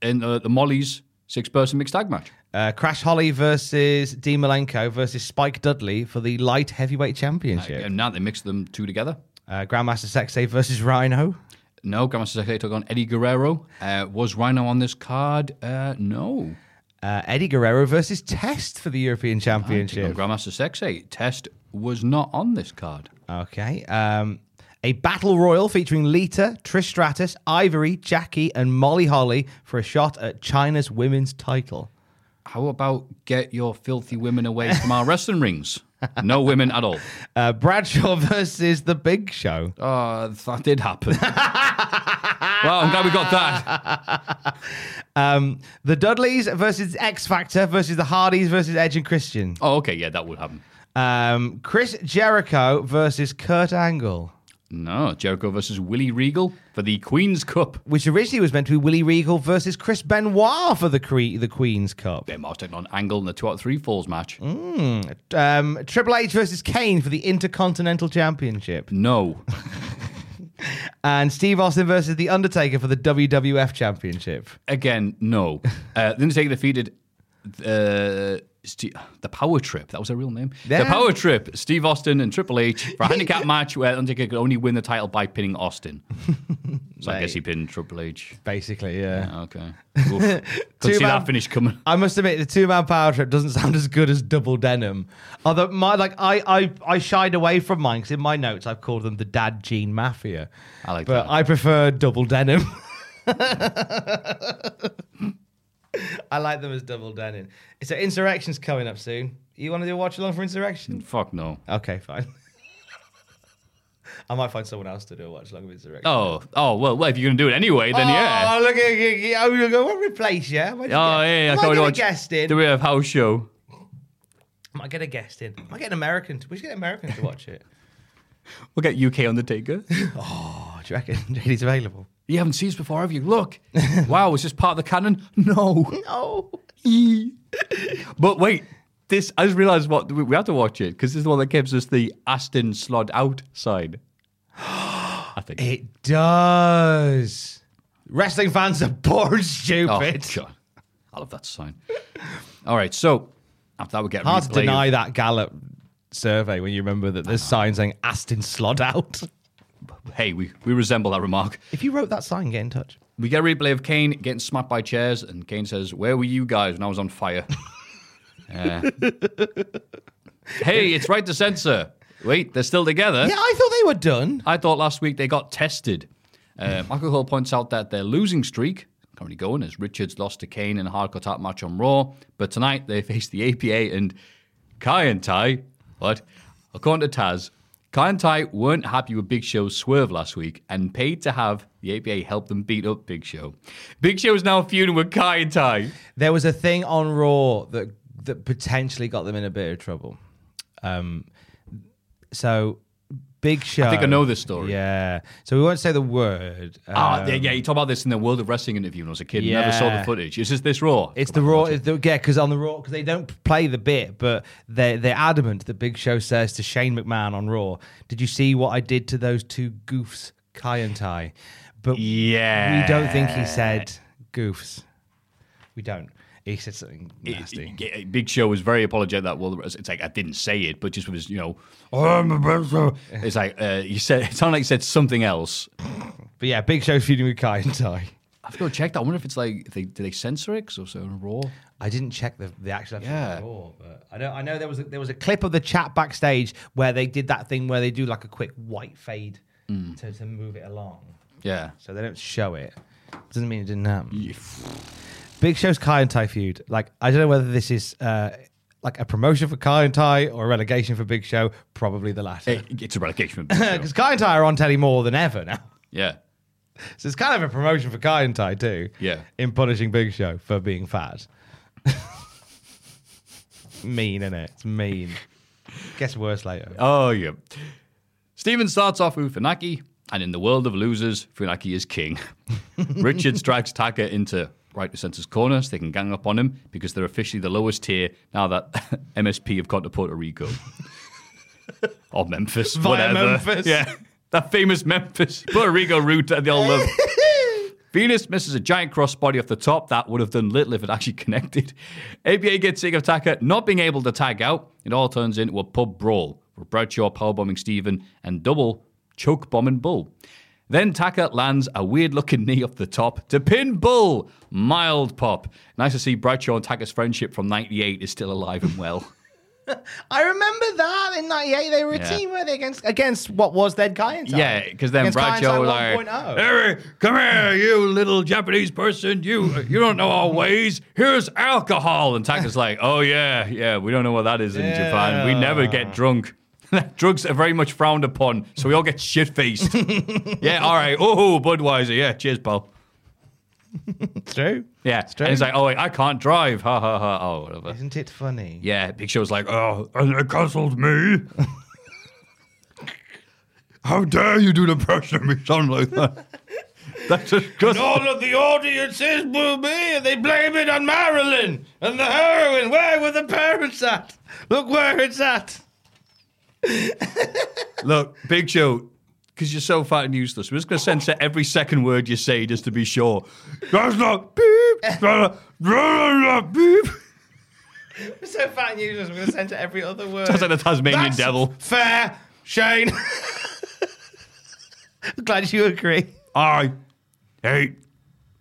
in the Mollies six-person mixed tag match. Crash Holly versus Dean Malenko versus Spike Dudley for the light heavyweight championship. And now they mix them two together. Grandmaster Sexay versus Rhino. No, Grandmaster Sexay took on Eddie Guerrero. Was Rhino on this card? No. Eddie Guerrero versus Test for the European Championship. Grandmaster Sexay. Test was not on this card. Okay. A battle royal featuring Lita, Trish Stratus, Ivory, Jackie, and Molly Holly for a shot at China's women's title. How about get your filthy women away from our wrestling rings? No women at all. Bradshaw versus The Big Show. Oh, that did happen. Well, I'm glad we got that. The Dudleys versus X Factor versus the Hardys versus Edge and Christian. Oh, okay. Yeah, that would happen. Chris Jericho versus Kurt Angle. No, Jericho versus Willie Regal for the Queen's Cup. Which originally was meant to be Willie Regal versus Chris Benoit for the Queen's Cup. Ben Mars taking on Angle in the 2 out of 3 falls match. Triple H versus Kane for the Intercontinental Championship. No. And Steve Austin versus The Undertaker for the WWF Championship. Again, no. The Undertaker defeated... The Power Trip. That was their real name. Yeah. The Power Trip. Steve Austin and Triple H for a handicap match where Undertaker could only win the title by pinning Austin. So I guess he pinned Triple H. Basically, yeah. Okay. Couldn't see that finish coming. I must admit, the two-man Power Trip doesn't sound as good as Double Denim. Although I shied away from mine because in my notes I've called them the Dad Gene Mafia. I like that. But I prefer Double Denim. I like them as Double Denim. So Insurrection's coming up soon. You want to do a watch along for Insurrection? Fuck no. Okay, fine. I might find someone else to do a watch along with his direction. Well, if you're going to do it anyway, then yeah. Oh, look at you. We'll replace you. I can't watch. Do we have a house show? I might get a guest in. I might get an American. We should get an American to watch it. We'll get UK Undertaker. Oh, do you reckon JD's available? You haven't seen this before, have you? Look. Wow, is this part of the canon? No. But wait, this, I just realised what we have to watch it because this is the one that gives us the Aston Slod out side. I think. It does. Wrestling fans are bored stupid. Oh, God. I love that sign. All right, so after that we get hard to deny that Gallup survey when you remember that there's signs saying Aston Slod out. Hey, we resemble that remark. If you wrote that sign, get in touch. We get a replay of Kane getting smacked by chairs, and Kane says, "Where were you guys when I was on fire?" Hey, it's right to censor. Wait, they're still together. Yeah, I thought they were done. I thought last week they got tested. Michael Cole points out that their losing streak currently going as Richards lost to Kane in a hardcore tap match on Raw, but tonight they face the APA and Kai and Tai. What? According to Taz, Kai and Tai weren't happy with Big Show's swerve last week and paid to have the APA help them beat up Big Show. Big Show is now feuding with Kai and Tai. There was a thing on Raw that potentially got them in a bit of trouble. So Big Show... I think I know this story. Yeah. So we won't say the word. You talk about this in the World of Wrestling interview when I was a kid. Yeah. Never saw the footage. Is this Raw? It's the Raw. Because on the Raw, because they don't play the bit, but they're adamant that Big Show says to Shane McMahon on Raw, "Did you see what I did to those two goofs, Kai and Tai?" But we don't think he said goofs. We don't. He said something nasty. Big Show was very apologetic that it's like, I didn't say it, but just was, it's like, it sounded like you said something else. But yeah, Big Show's feuding with Kai and Tai. I've got to check that. I wonder if it's like, did they censor it? Because it was on Raw. I didn't check the actual Raw, but I know there was a clip of the chat backstage where they did that thing where they do like a quick white fade to move it along. Yeah. So they don't show it. Doesn't mean it didn't happen. Yeah. Big Show's Kai and Tai feud. Like, I don't know whether this is like a promotion for Kai and Tai or a relegation for Big Show. Probably the latter. It's a relegation for Big Show. Because Kai and Tai are on telly more than ever now. Yeah. So it's kind of a promotion for Kai and Tai too. Yeah. In punishing Big Show for being fat. Mean, innit? It's mean. Gets worse later. Oh, yeah. Steven starts off with Funaki, and in the world of losers, Funaki is king. Richards drags Taka into... right to Censor's corner, so they can gang up on him because they're officially the lowest tier now that MSP have gone to Puerto Rico. Or Memphis, via whatever. Memphis. Yeah, that famous Memphis, Puerto Rico route that they all love. Venus misses a giant crossbody off the top. That would have done little if it actually connected. APA gets sick of Taka not being able to tag out. It all turns into a pub brawl with Bradshaw powerbombing Steven and double chokebombing Bull. Then Taka lands a weird-looking knee off the top to pin Bull. Mild pop. Nice to see Bradshaw and Taka's friendship from 98 is still alive and well. I remember that in 98. They were a team, were they, against what was then Kai and Tai? Yeah, because then Bradshaw was like, "Hey, come here, you little Japanese person. You don't know our ways. Here's alcohol." And Taka's like, "Oh, yeah, we don't know what that is in Japan. We never get drunk." Drugs are very much frowned upon, so we all get shit-faced. Yeah, all right. Oh, Budweiser. Yeah, cheers, pal. It's true. Yeah. It's true. And he's like, "Oh, wait, I can't drive. Ha, ha, ha." Oh, whatever. Isn't it funny? Yeah, Big Show's like, "Oh, and they cancelled me. How dare you do the impression of me, son, like that." That's disgusting. And all of the audience is boo-boo, and they blame it on Marilyn and the heroin. Where were the parents at? Look where it's at. Look, Big Show, because you're so fat and useless, we're just going to censor every second word you say just to be sure. That's not beep. Beep. We're so fat and useless, we're going to censor every other word. Sounds like the Tasmanian devil. Fair, Shane. I'm glad you agree. I hate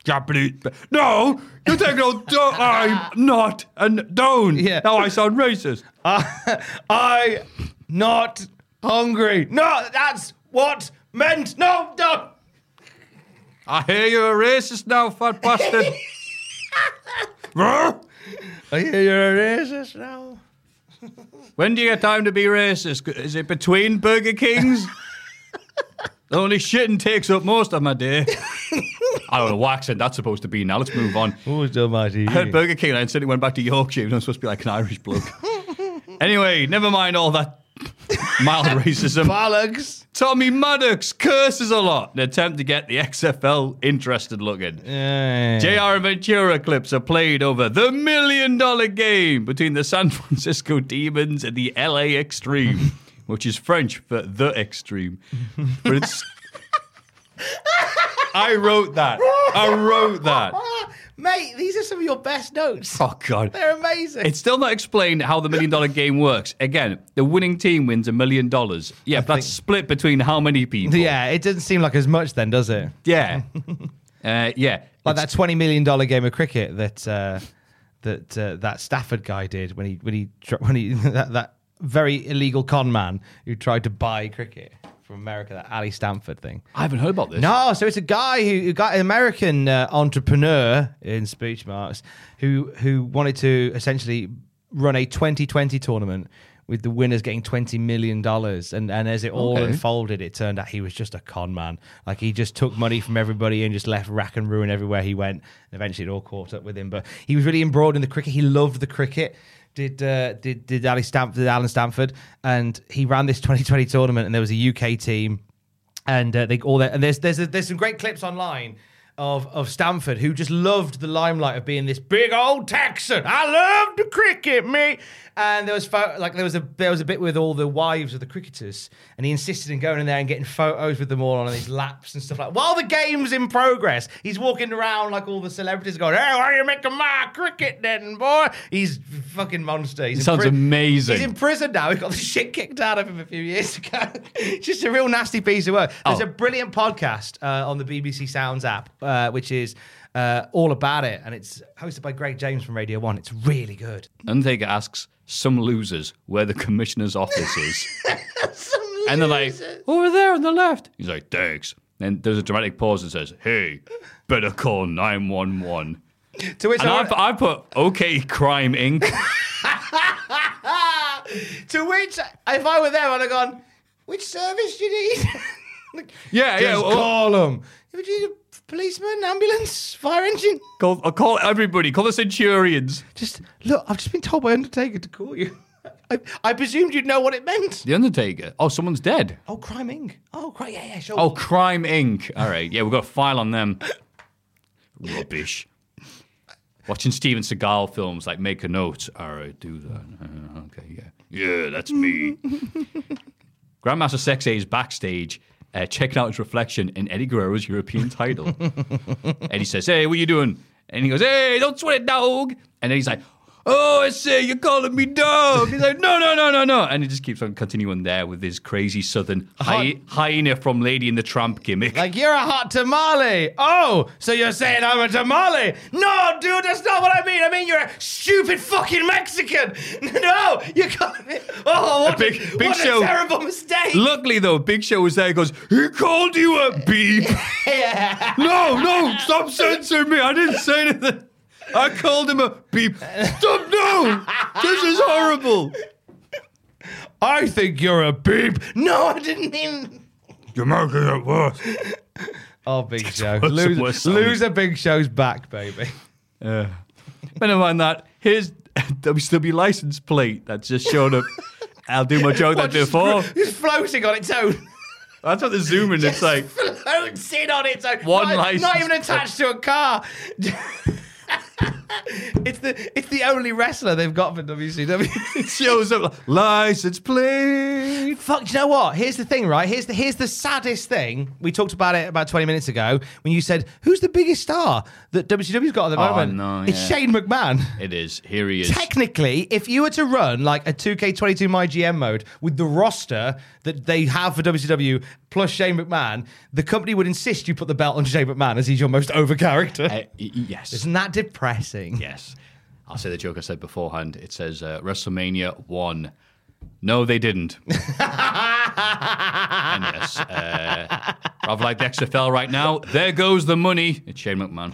Japanese. No, you're taking all. I'm not and don't. Yeah. Now I sound racist. I. Not hungry. No, that's what meant. No, don't. I hear you're a racist now, fat bastard. I hear you're a racist now. When do you get time to be racist? Is it between Burger Kings? Only shitting takes up most of my day. I don't know what accent that's supposed to be now. Let's move on. Who's almighty? I heard Burger King and I instantly went back to Yorkshire. I'm supposed to be like an Irish bloke. Anyway, never mind all that mild racism. Bollocks. Tommy Maddox curses a lot in an attempt to get the XFL interested looking. Yeah. J.R. Ventura clips are played over the $1 million game between the San Francisco Demons and the LA Extreme, which is French for the extreme. But it's... I wrote that. Mate, these are some of your best notes. Oh, God. They're amazing. It's still not explained how the $1 million game works. Again, the winning team wins $1 million. Yeah, but that's split between how many people? Yeah, it doesn't seem like as much then, does it? Yeah. Yeah. Like that $20 million game of cricket that Stafford guy did when he that very illegal con man who tried to buy cricket. America, that Ali Stanford thing. I haven't heard about this. No, so it's a guy who got an American entrepreneur in speech marks who wanted to essentially run a 2020 tournament with the winners getting $20 million, and as it all unfolded, it turned out he was just a con man. Like he just took money from everybody and just left rack and ruin everywhere he went. And eventually, it all caught up with him. But he was really embroiled in the cricket. He loved the cricket. Did Alan Stanford, and he ran this 2020 tournament, and there was a UK team, and there's some great clips online of Stanford who just loved the limelight of being this big old Texan. I love the cricket, mate. And there was a bit with all the wives of the cricketers, and he insisted on going in there and getting photos with them all on his laps and stuff like that. While the game's in progress, he's walking around like all the celebrities going, "Hey, why are you making my cricket then, boy?" He's a fucking monster. He sounds amazing. He's in prison now. He got the shit kicked out of him a few years ago. Just a real nasty piece of work. There's a brilliant podcast on the BBC Sounds app, which is all about it, and it's hosted by Greg James from Radio 1. It's really good. Undertaker asks some losers where the commissioner's office is. And they're like, "Over there on the left." He's like, "Thanks." Then there's a dramatic pause and says, "Hey, better call 911. To which I put, "Okay, Crime Inc." To which, if I were there, I'd have gone, "Which service do you need?" Call them. Would you need a policeman, ambulance, fire engine? Call everybody. Call the Centurions. Just look, I've just been told by Undertaker to call you. I presumed you'd know what it meant. The Undertaker? Oh, someone's dead. Oh, Crime Inc. Oh, yeah, sure. Oh, Crime Inc. All right, yeah, we've got a file on them. Rubbish. Watching Steven Seagal films, like, make a note. All right, do that. Okay, yeah. Yeah, that's me. Grandmaster Sexay is backstage. Checking out his reflection in Eddie Guerrero's European title. Eddie says, "Hey, what are you doing?" And he goes, "Hey, don't sweat it, dog." And then he's like, "Oh, I say, you're calling me dog." He's like, No. And he just keeps on continuing there with his crazy southern hyena from Lady and the Tramp gimmick. Like, "You're a hot tamale. Oh, so you're saying I'm a tamale? No, dude, that's not what I mean. I mean, you're a stupid fucking Mexican. No, you're calling me..." Oh, what a terrible mistake. Luckily, though, Big Show was there and goes, "Who called you a beep?" Yeah. No, stop censoring me. I didn't say anything. I called him a beep. Stop, no! This is horrible. "I think you're a beep." "No, I didn't mean..." "You're making it worse." Oh, Big Show. Loser Big Show's back, baby. Never mind that. Here's a WCW license plate that's just shown up. I'll do my joke that before. It's floating on its own. That's what the zoom in. It's like... floats in on its own. Not even attached to a car. It's the only wrestler they've got for WCW. It shows up like, "License plate." Fuck, do you know what? Here's the thing, right? Here's the saddest thing. We talked about it about 20 minutes ago when you said, "Who's the biggest star that WCW's got at the moment?" No, yeah. It's Shane McMahon. It is. Here he is. Technically, if you were to run like a 2K22 My GM mode with the roster that they have for WCW plus Shane McMahon, the company would insist you put the belt on Shane McMahon as he's your most over character. Yes. Isn't that depressing? Yes. I'll say the joke I said beforehand. It says WrestleMania 1. No, they didn't. And yes. Rather like the XFL right now, there goes the money. It's Shane McMahon.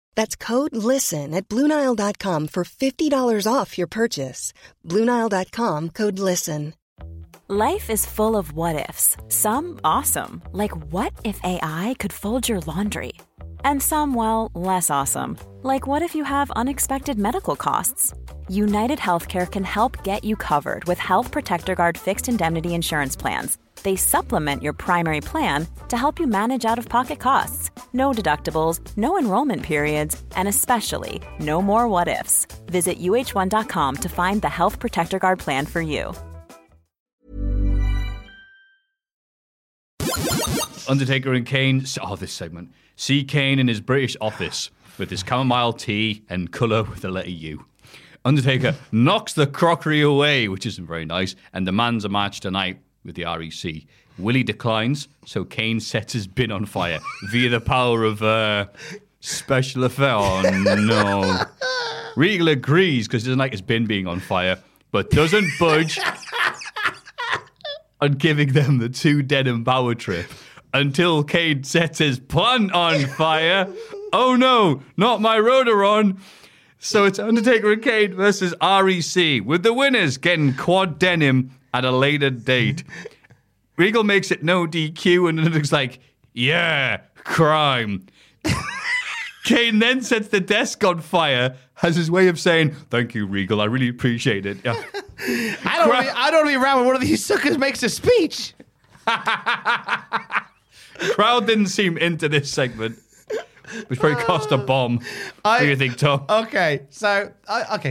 That's code LISTEN at BlueNile.com for $50 off your purchase. BlueNile.com, code LISTEN. Life is full of what-ifs. Some awesome, like what if AI could fold your laundry? And some, well, less awesome, like what if you have unexpected medical costs? UnitedHealthcare can help get you covered with Health Protector Guard fixed indemnity insurance plans. They supplement your primary plan to help you manage out-of-pocket costs. No deductibles, no enrollment periods, and especially no more what-ifs. Visit UH1.com to find the Health Protector Guard plan for you. Undertaker and Kane. Oh, this segment. See Kane in his British office with his chamomile tea and colour with the letter U. Undertaker knocks the crockery away, which isn't very nice, and demands a match tonight with the REC. Willie declines, so Kane sets his bin on fire via the power of special effects. Oh, no. Regal agrees because he doesn't like his bin being on fire, but doesn't budge on giving them the two denim power trip until Kane sets his plant on fire. Oh, no, not my Rotoron. So it's Undertaker and Kane versus REC, with the winners getting quad denim at a later date. Regal makes it no DQ, and it looks like, yeah, crime. Kane then sets the desk on fire as his way of saying, thank you, Regal, I really appreciate it. I don't want to be around when one of these suckers makes a speech. Crowd didn't seem into this segment, which probably cost a bomb. What do you think, Tom? Okay, so,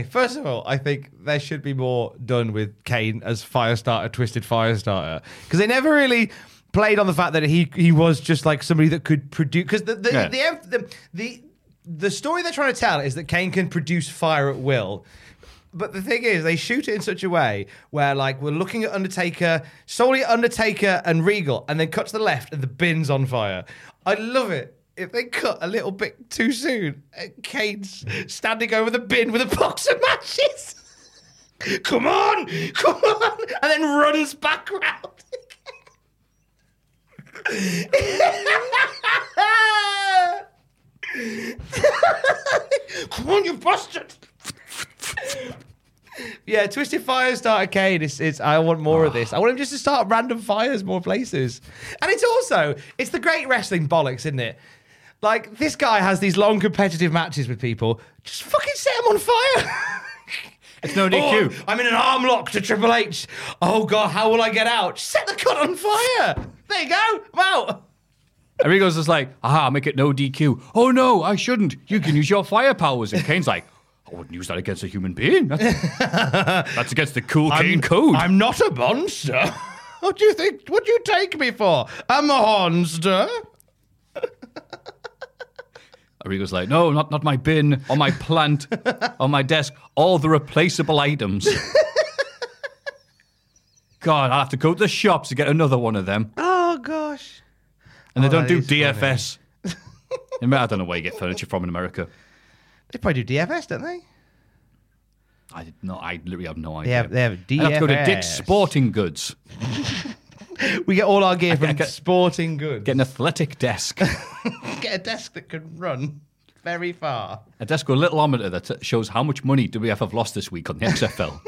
first of all, I think there should be more done with Kane as Firestarter, Twisted Firestarter. Because they never really played on the fact that he was just like somebody that could produce. Because the story they're trying to tell is that Kane can produce fire at will. But the thing is, they shoot it in such a way where, like, we're looking at Undertaker, solely Undertaker and Regal, and then cut to the left and the bin's on fire. I love it. If they cut a little bit too soon, Kane's standing over the bin with a box of matches. Come on! And then runs back round. Come on, you bastard! Yeah, Twisted Fire started Kane. I want more of this. I want him just to start random fires more places. And it's also, it's the great wrestling bollocks, isn't it? Like, this guy has these long competitive matches with people. Just fucking set him on fire. It's no DQ. Oh, I'm in an arm lock to Triple H. Oh, God, how will I get out? Just set the cunt on fire. There you go. I'm out. And Regal's just like, make it no DQ. Oh, no, I shouldn't. You can use your fire powers. And Kane's like, I wouldn't use that against a human being. That's against the cool Kane code. I'm not a monster. What do you think? What do you take me for? I'm a monster. Regal's like, no, not my bin, on my plant, on my desk, all the replaceable items. God, I'll have to go to the shops to get another one of them. Oh, gosh. And they don't do DFS. I don't know where you get furniture from in America. They probably do DFS, don't they? I did not. I literally have no idea. They have DFS. I have to go to Dick's Sporting Goods. We get all our gear from Sporting Goods. Get an athletic desk. Get a desk that can run very far. A desk with a little ometer that shows how much money WF have lost this week on the XFL.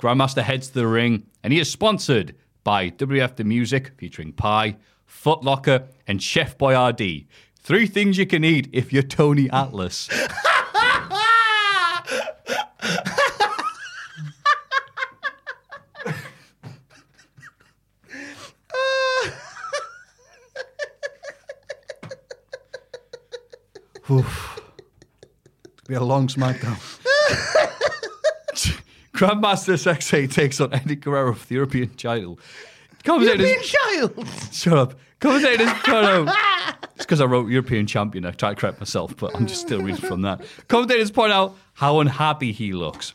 Grandmaster heads to the ring, and he is sponsored by WF The Music, featuring Pie, Foot Locker, and Chef Boyardee. Three things you can eat if you're Tony Atlas. Oof. It'll be a long SmackDown. Grandmaster Sexay takes on Eddie Guerrero for the European title. Shut up. Comes out as promo. It's because I wrote European champion. I tried to correct myself, but I'm just still reading from that. Commentators point out how unhappy he looks.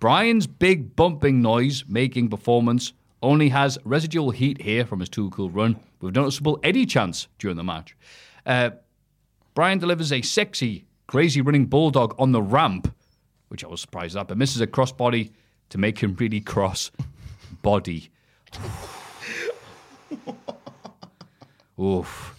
Brian's big bumping noise-making performance only has residual heat here from his Too Cool run, with noticeable Eddie chants during the match. Brian delivers a sexy, crazy running bulldog on the ramp, which I was surprised at, but misses a crossbody to make him really cross body. Oof.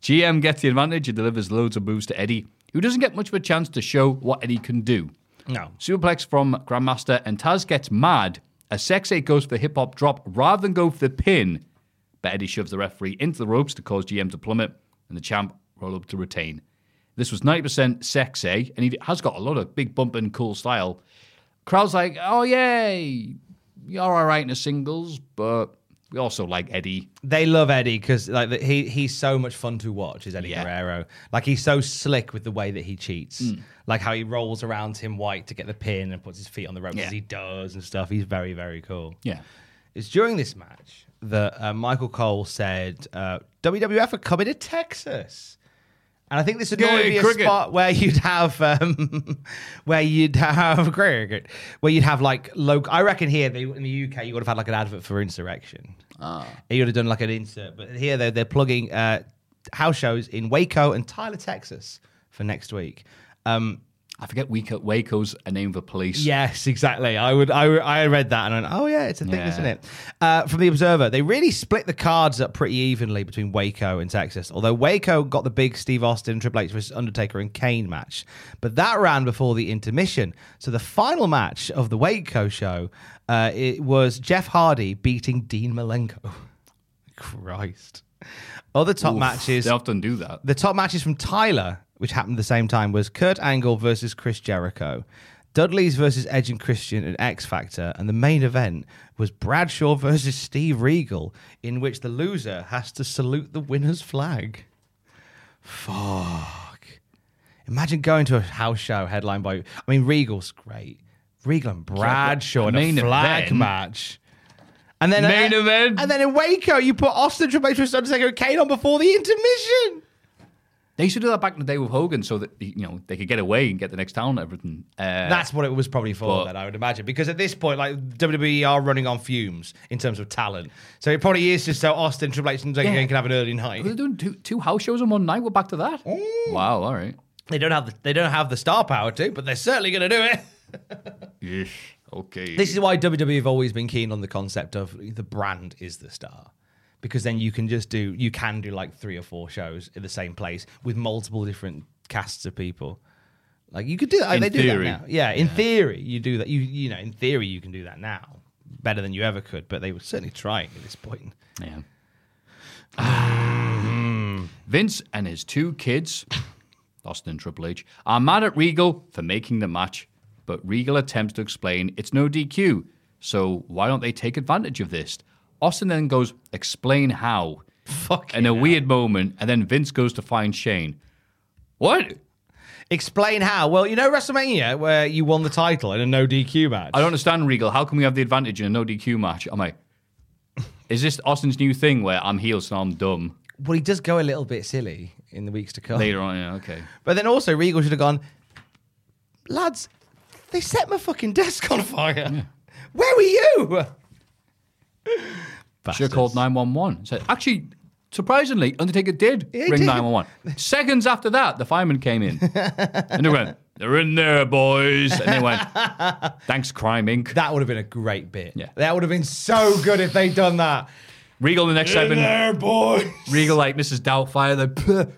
GM gets the advantage and delivers loads of moves to Eddie, who doesn't get much of a chance to show what Eddie can do. No. Superplex from Grandmaster, and Taz gets mad as Sexay goes for the hip-hop drop rather than go for the pin, but Eddie shoves the referee into the ropes to cause GM to plummet, and the champ roll up to retain. This was 90% Sexay, and he has got a lot of big bump and cool style. Crowd's like, oh, yay, you're all right in the singles, but... We also like Eddie. They love Eddie because like he's so much fun to watch, is Eddie Guerrero. Like, he's so slick with the way that he cheats. Mm. Like how he rolls around Tim White to get the pin and puts his feet on the ropes as he does and stuff. He's very, very cool. Yeah. It's during this match that Michael Cole said, WWF are coming to Texas. And I think this would normally be a spot where you'd have, like local. I reckon here in the UK you would have had like an advert for Insurrection. You would have done like an insert, but here they're plugging house shows in Waco and Tyler, Texas, for next week. I forget Waco's a name for police. Yes, exactly. I read that and I went, oh yeah, it's a thing, isn't it? From the Observer, they really split the cards up pretty evenly between Waco and Texas. Although Waco got the big Steve Austin, Triple H versus Undertaker and Kane match, but that ran before the intermission. So the final match of the Waco show, it was Jeff Hardy beating Dean Malenko. Christ. Other top matches. They often do that. The top matches from Tyler, which happened at the same time, was Kurt Angle versus Chris Jericho, Dudley's versus Edge and Christian at X Factor, and the main event was Bradshaw versus Steve Regal, in which the loser has to salute the winner's flag. Fuck. Imagine going to a house show headlined by... I mean, Regal's great. Regal and Bradshaw in a flag match. And then main event. And then in Waco, you put Austin, Triple H, Undertaker, and Kane on before the intermission. They used to do that back in the day with Hogan, so that they could get away and get the next town and everything. That's what it was probably for, then, I would imagine. Because at this point, like, WWE are running on fumes in terms of talent. So it probably is just so Austin, Triple H, and Kane can have an early night. They're doing two house shows in one night. We're back to that. Mm. Wow, all right. They don't have the star power to, but they're certainly going to do it. Okay. This is why WWE have always been keen on the concept of the brand is the star. Because then you can do like 3 or 4 shows in the same place with multiple different casts of people. Like you could do that. Like they do that now. Yeah, in theory you do that. You know, in theory you can do that now better than you ever could. But they were certainly trying at this point. Yeah. Vince and his 2 kids, Austin and Triple H, are mad at Regal for making the match, but Regal attempts to explain it's no DQ. So why don't they take advantage of this? Austin then goes, explain how. Fuck. In a weird moment, and then Vince goes to find Shane. What? Explain how. Well, you know WrestleMania, where you won the title in a no DQ match. I don't understand, Regal. How can we have the advantage in a no DQ match? I'm like, is this Austin's new thing where I'm heel, so I'm dumb? Well, he does go a little bit silly in the weeks to come. Later on, yeah, okay. But then also, Regal should have gone, lads, they set my fucking desk on fire. Yeah. Where were you? Should have called 911. So actually, surprisingly, Undertaker did ring 911. Seconds after that, the fireman came in. And they went, they're in there, boys. And they went, thanks, Crime Inc. That would have been a great bit. Yeah. That would have been so good if they'd done that. Regal the next segment. In there, boys. Regal like Mrs. Doubtfire. Like, bleh,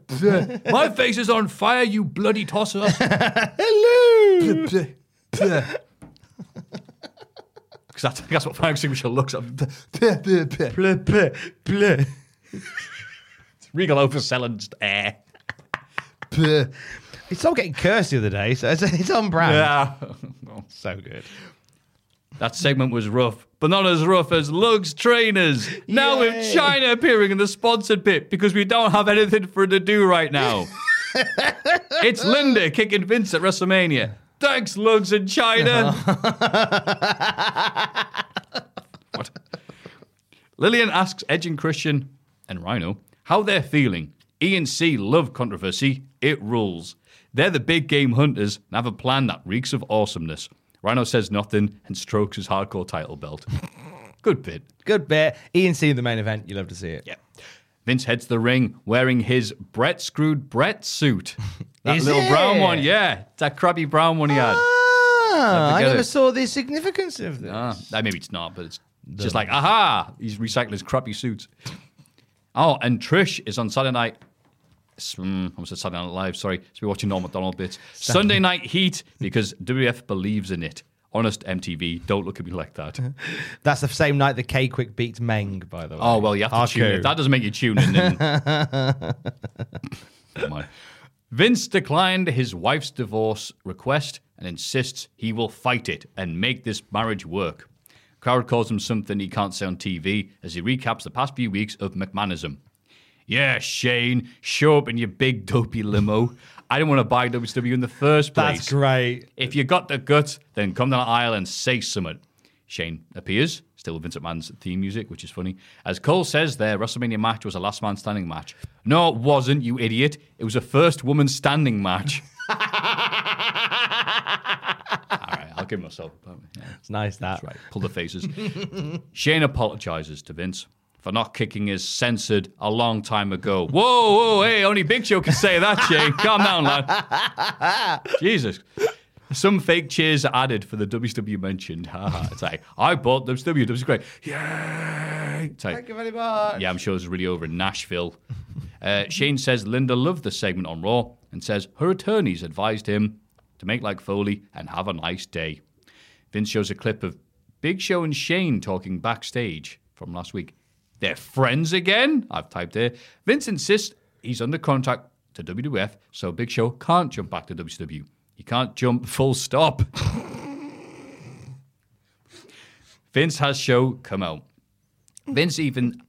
bleh. My face is on fire, you bloody tosser. Hello. Bleh, bleh, bleh. Because that's what Frank Signature looks like. Bleh, bleh, bleh, bleh, bleh, bleh. Regal overselling air. It started getting cursed the other day, so it's on brand. Yeah. Oh, so good. That segment was rough, but not as rough as Lug's Trainers. Now Yay. With China appearing in the sponsored bit because we don't have anything for her to do right now. It's Linda kicking Vince at WrestleMania. Thanks, Lugs and China. What? Lillian asks Edge and Christian and Rhino how they're feeling. E and C love controversy. It rules. They're the big game hunters and have a plan that reeks of awesomeness. Rhino says nothing and strokes his hardcore title belt. Good bit. Good bit. E and C in the main event. You love to see it. Yeah. Vince heads the ring wearing his Brett Screwed Brett suit. That Is little it? Brown one, yeah. That crabby brown one he had. Ah, I never saw the significance of this. Maybe it's not, but it's just like, aha, he's recycling his crappy suits. Oh, and Trish is on Saturday night. I almost said Saturday Night Live, sorry. So we're watching Norm MacDonald bits. Sunday Night Heat, because WF believes in it. Honest, MTV, don't look at me like that. That's the same night the K-Quick beats Meng, by the way. Oh, well, you have to tune in. If that doesn't make you tune in, then... Never mind. Vince declined his wife's divorce request and insists he will fight it and make this marriage work. Crowd calls him something he can't say on TV as he recaps the past few weeks of McMahonism. Yeah, Shane, show up in your big dopey limo. I didn't want to buy WCW in the first place. That's great. If you got the guts, then come down the aisle and say something. Shane appears, still with Vince McMahon's theme music, which is funny. As Cole says their WrestleMania match was a last man standing match. No, it wasn't, you idiot. It was a first woman standing match. All right, I'll give myself. Yeah, it's nice that. That's right, pull the faces. Shane apologizes to Vince for not kicking his censored a long time ago. Whoa, whoa, hey, only Big Show can say that, Shane. Calm down, lad. Jesus. Some fake cheers are added for the WCW mentioned. It's like, I bought WCW. WCW great. Yay! It's like, thank you very much. Yeah, I'm sure this is really over in Nashville. Shane says Linda loved the segment on Raw and says her attorneys advised him to make like Foley and have a nice day. Vince shows a clip of Big Show and Shane talking backstage from last week. They're friends again? I've typed here. Vince insists he's under contract to WWF, so Big Show can't jump back to WCW. He can't jump full stop. Vince has show come out. Vince even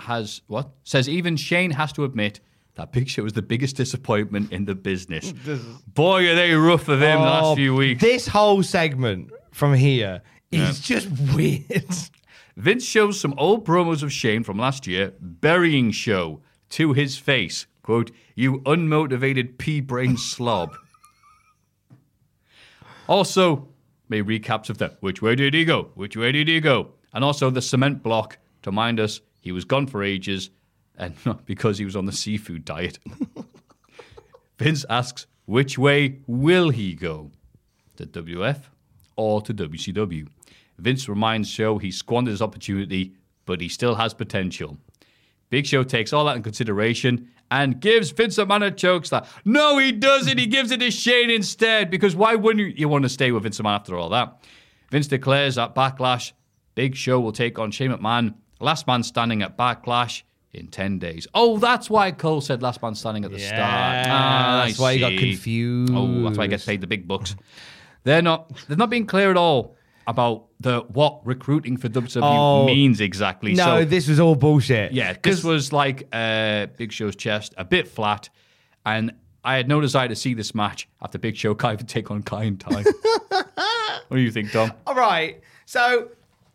has, what? Says even Shane has to admit that Big Show was the biggest disappointment in the business. Boy, are they rough of him the last few weeks. This whole segment from here is just weird. Vince shows some old promos of Shane from last year, burying Show to his face. Quote, you unmotivated pea-brain slob. Also, made recaps of the which way did he go? Which way did he go? And also the cement block to remind us he was gone for ages and not because he was on the seafood diet. Vince asks, which way will he go? To WF or to WCW? Vince reminds Show he squandered his opportunity, but he still has potential. Big Show takes all that in consideration and gives Vince McMahon a choke slap. No, he doesn't. He gives it to Shane instead, because why wouldn't you want to stay with Vince McMahon after all that? Vince declares at Backlash, Big Show will take on Shane McMahon, last man standing at Backlash in 10 days. Oh, that's why Cole said last man standing at the start. That's why he got confused. Oh, that's why he gets paid the big bucks. They're not being clear at all about what recruiting for WWE means exactly. No, so, this was all bullshit. Yeah, this was like Big Show's chest, a bit flat, and I had no desire to see this match after Big Show can't even take on Kai in time. What do you think, Tom? All right, so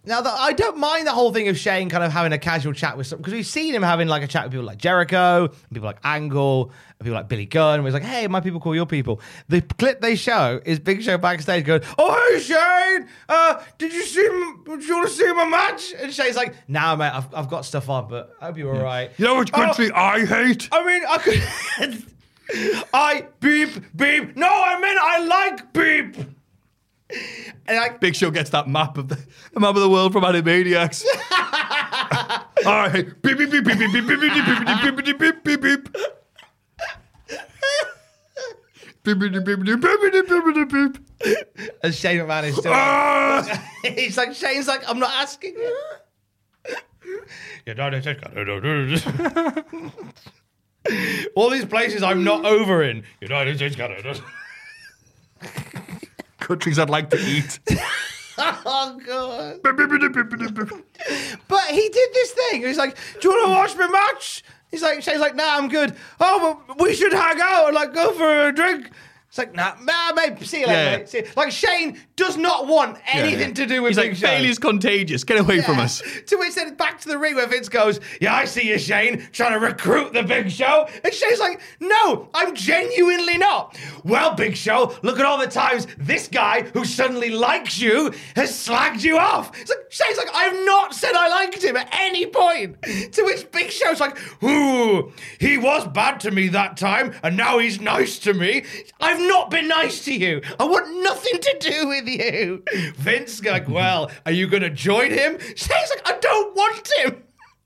now that I don't mind the whole thing of Shane kind of having a casual chat with someone, because we've seen him having like a chat with people like Jericho, and people like Angle, and people like Billy Gunn, where he's like, hey, my people call your people. The clip they show is Big Show backstage going, oh, hey, Shane, did you want to see my match? And Shane's like, nah, mate, I've got stuff on, but I hope you're all right. You know which country I hate? I mean, I could... I beep, beep. No, I mean I like beep. And like Big Show gets that map of the map of the world from Animaniacs. All right, beep, beep, beep, beep, beep, beep, beep, beep, beep, beep, beep, beep, beep. And Shane McMahon is still like, he's like, Shane's like, I'm not asking you. All these places I'm not over in. United States, Canada. Countries I'd like to eat. Oh, God. But he did this thing. He's like, do you want to watch my match? He's like, Shane's like, nah, I'm good. Oh, but we should hang out and like go for a drink. It's like, nah, mate, see you later, mate. See you. Like, Shane does not want anything to do with Big Show. Bailey's contagious. Get away from us. To which then back to the ring where Vince goes, yeah, I see you, Shane, trying to recruit the Big Show. And Shane's like, no, I'm genuinely not. Well, Big Show, look at all the times this guy who suddenly likes you has slagged you off. It's like, Shane's like, I've not said I liked him at any point. To which Big Show's like, ooh, he was bad to me that time, and now he's nice to me. I've not been nice to you. I want nothing to do with you. Vince, like, well, are you going to join him? Shane's like, I don't want him.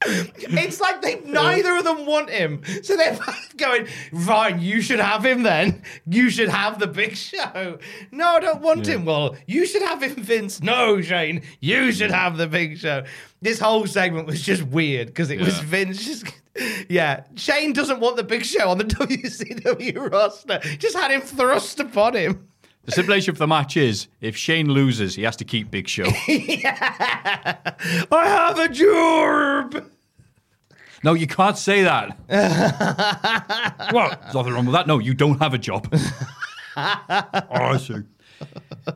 It's like they neither of them want him. So they're both going, fine, you should have him then. You should have the Big Show. No, I don't want him. Well, you should have him, Vince. No, Shane, you should have the Big Show. This whole segment was just weird because it was Vince just... Yeah, Shane doesn't want the Big Show on the WCW roster. Just had him thrust upon him. The stipulation for the match is, if Shane loses, he has to keep Big Show. I have a job! No, you can't say that. Well, there's nothing wrong with that. No, you don't have a job. I see.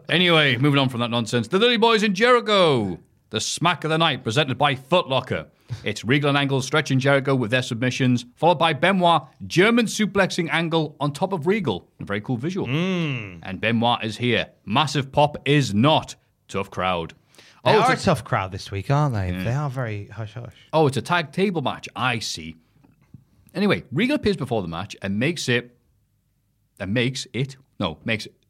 Anyway, moving on from that nonsense. The Dirty Boys in Jericho. The Smack of the Night, presented by Foot Locker. It's Regal and Angle stretching Jericho with their submissions, followed by Benoit German suplexing Angle on top of Regal. A very cool visual. And Benoit is here. Massive pop is not. Tough crowd. They are a tough crowd this week, aren't they? Yeah. They are very hush-hush. Oh, it's a tag table match. I see. Anyway, Regal appears before the match and makes it. He makes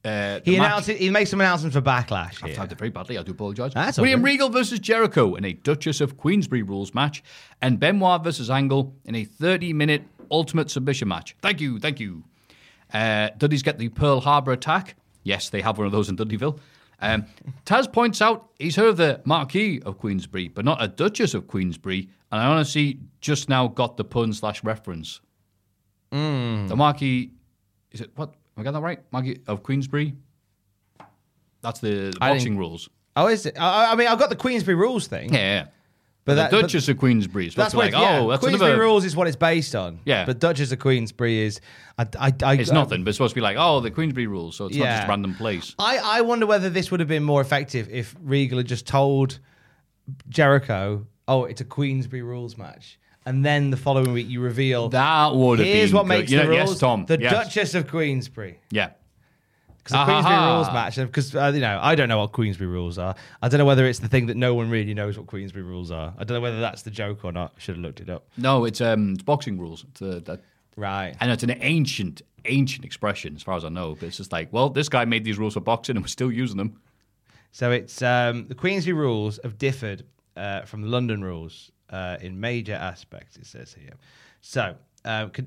some announcements for Backlash. I've typed it very badly. I do apologise. William Regal versus Jericho in a Duchess of Queensbury rules match, and Benoit versus Angle in a 30-minute ultimate submission match. Thank you. Dudleys get the Pearl Harbor attack. Yes, they have one of those in Dudleyville. Taz points out he's heard of the Marquis of Queensbury, but not a Duchess of Queensbury, and I honestly just now got the pun/reference. The Marquis... Is it... What? Have I got that right? Marquis of Queensbury? That's the boxing rules. Oh, is it? I mean, I've got the Queensbury rules thing. Yeah. But the Duchess of Queensbury is what's like, that's Queensbury rules is what it's based on. Yeah. But Duchess of Queensbury is... it's nothing, but it's supposed to be like, the Queensbury rules, so it's not just random place. I wonder whether this would have been more effective if Regal had just told Jericho, it's a Queensbury rules match. And then the following week, you reveal that would have been. Here's what makes the rules. Yes, Tom. The Duchess of Queensbury. Yeah, because the Queensbury rules match. Because I don't know what Queensbury rules are. I don't know whether it's the thing that no one really knows what Queensbury rules are. I don't know whether that's the joke or not. I should have looked it up. No, it's boxing rules. Right. And it's an ancient expression, as far as I know. But it's just like, well, this guy made these rules for boxing, and we're still using them. So it's the Queensbury rules have differed from the London rules. In major aspects, it says here. So,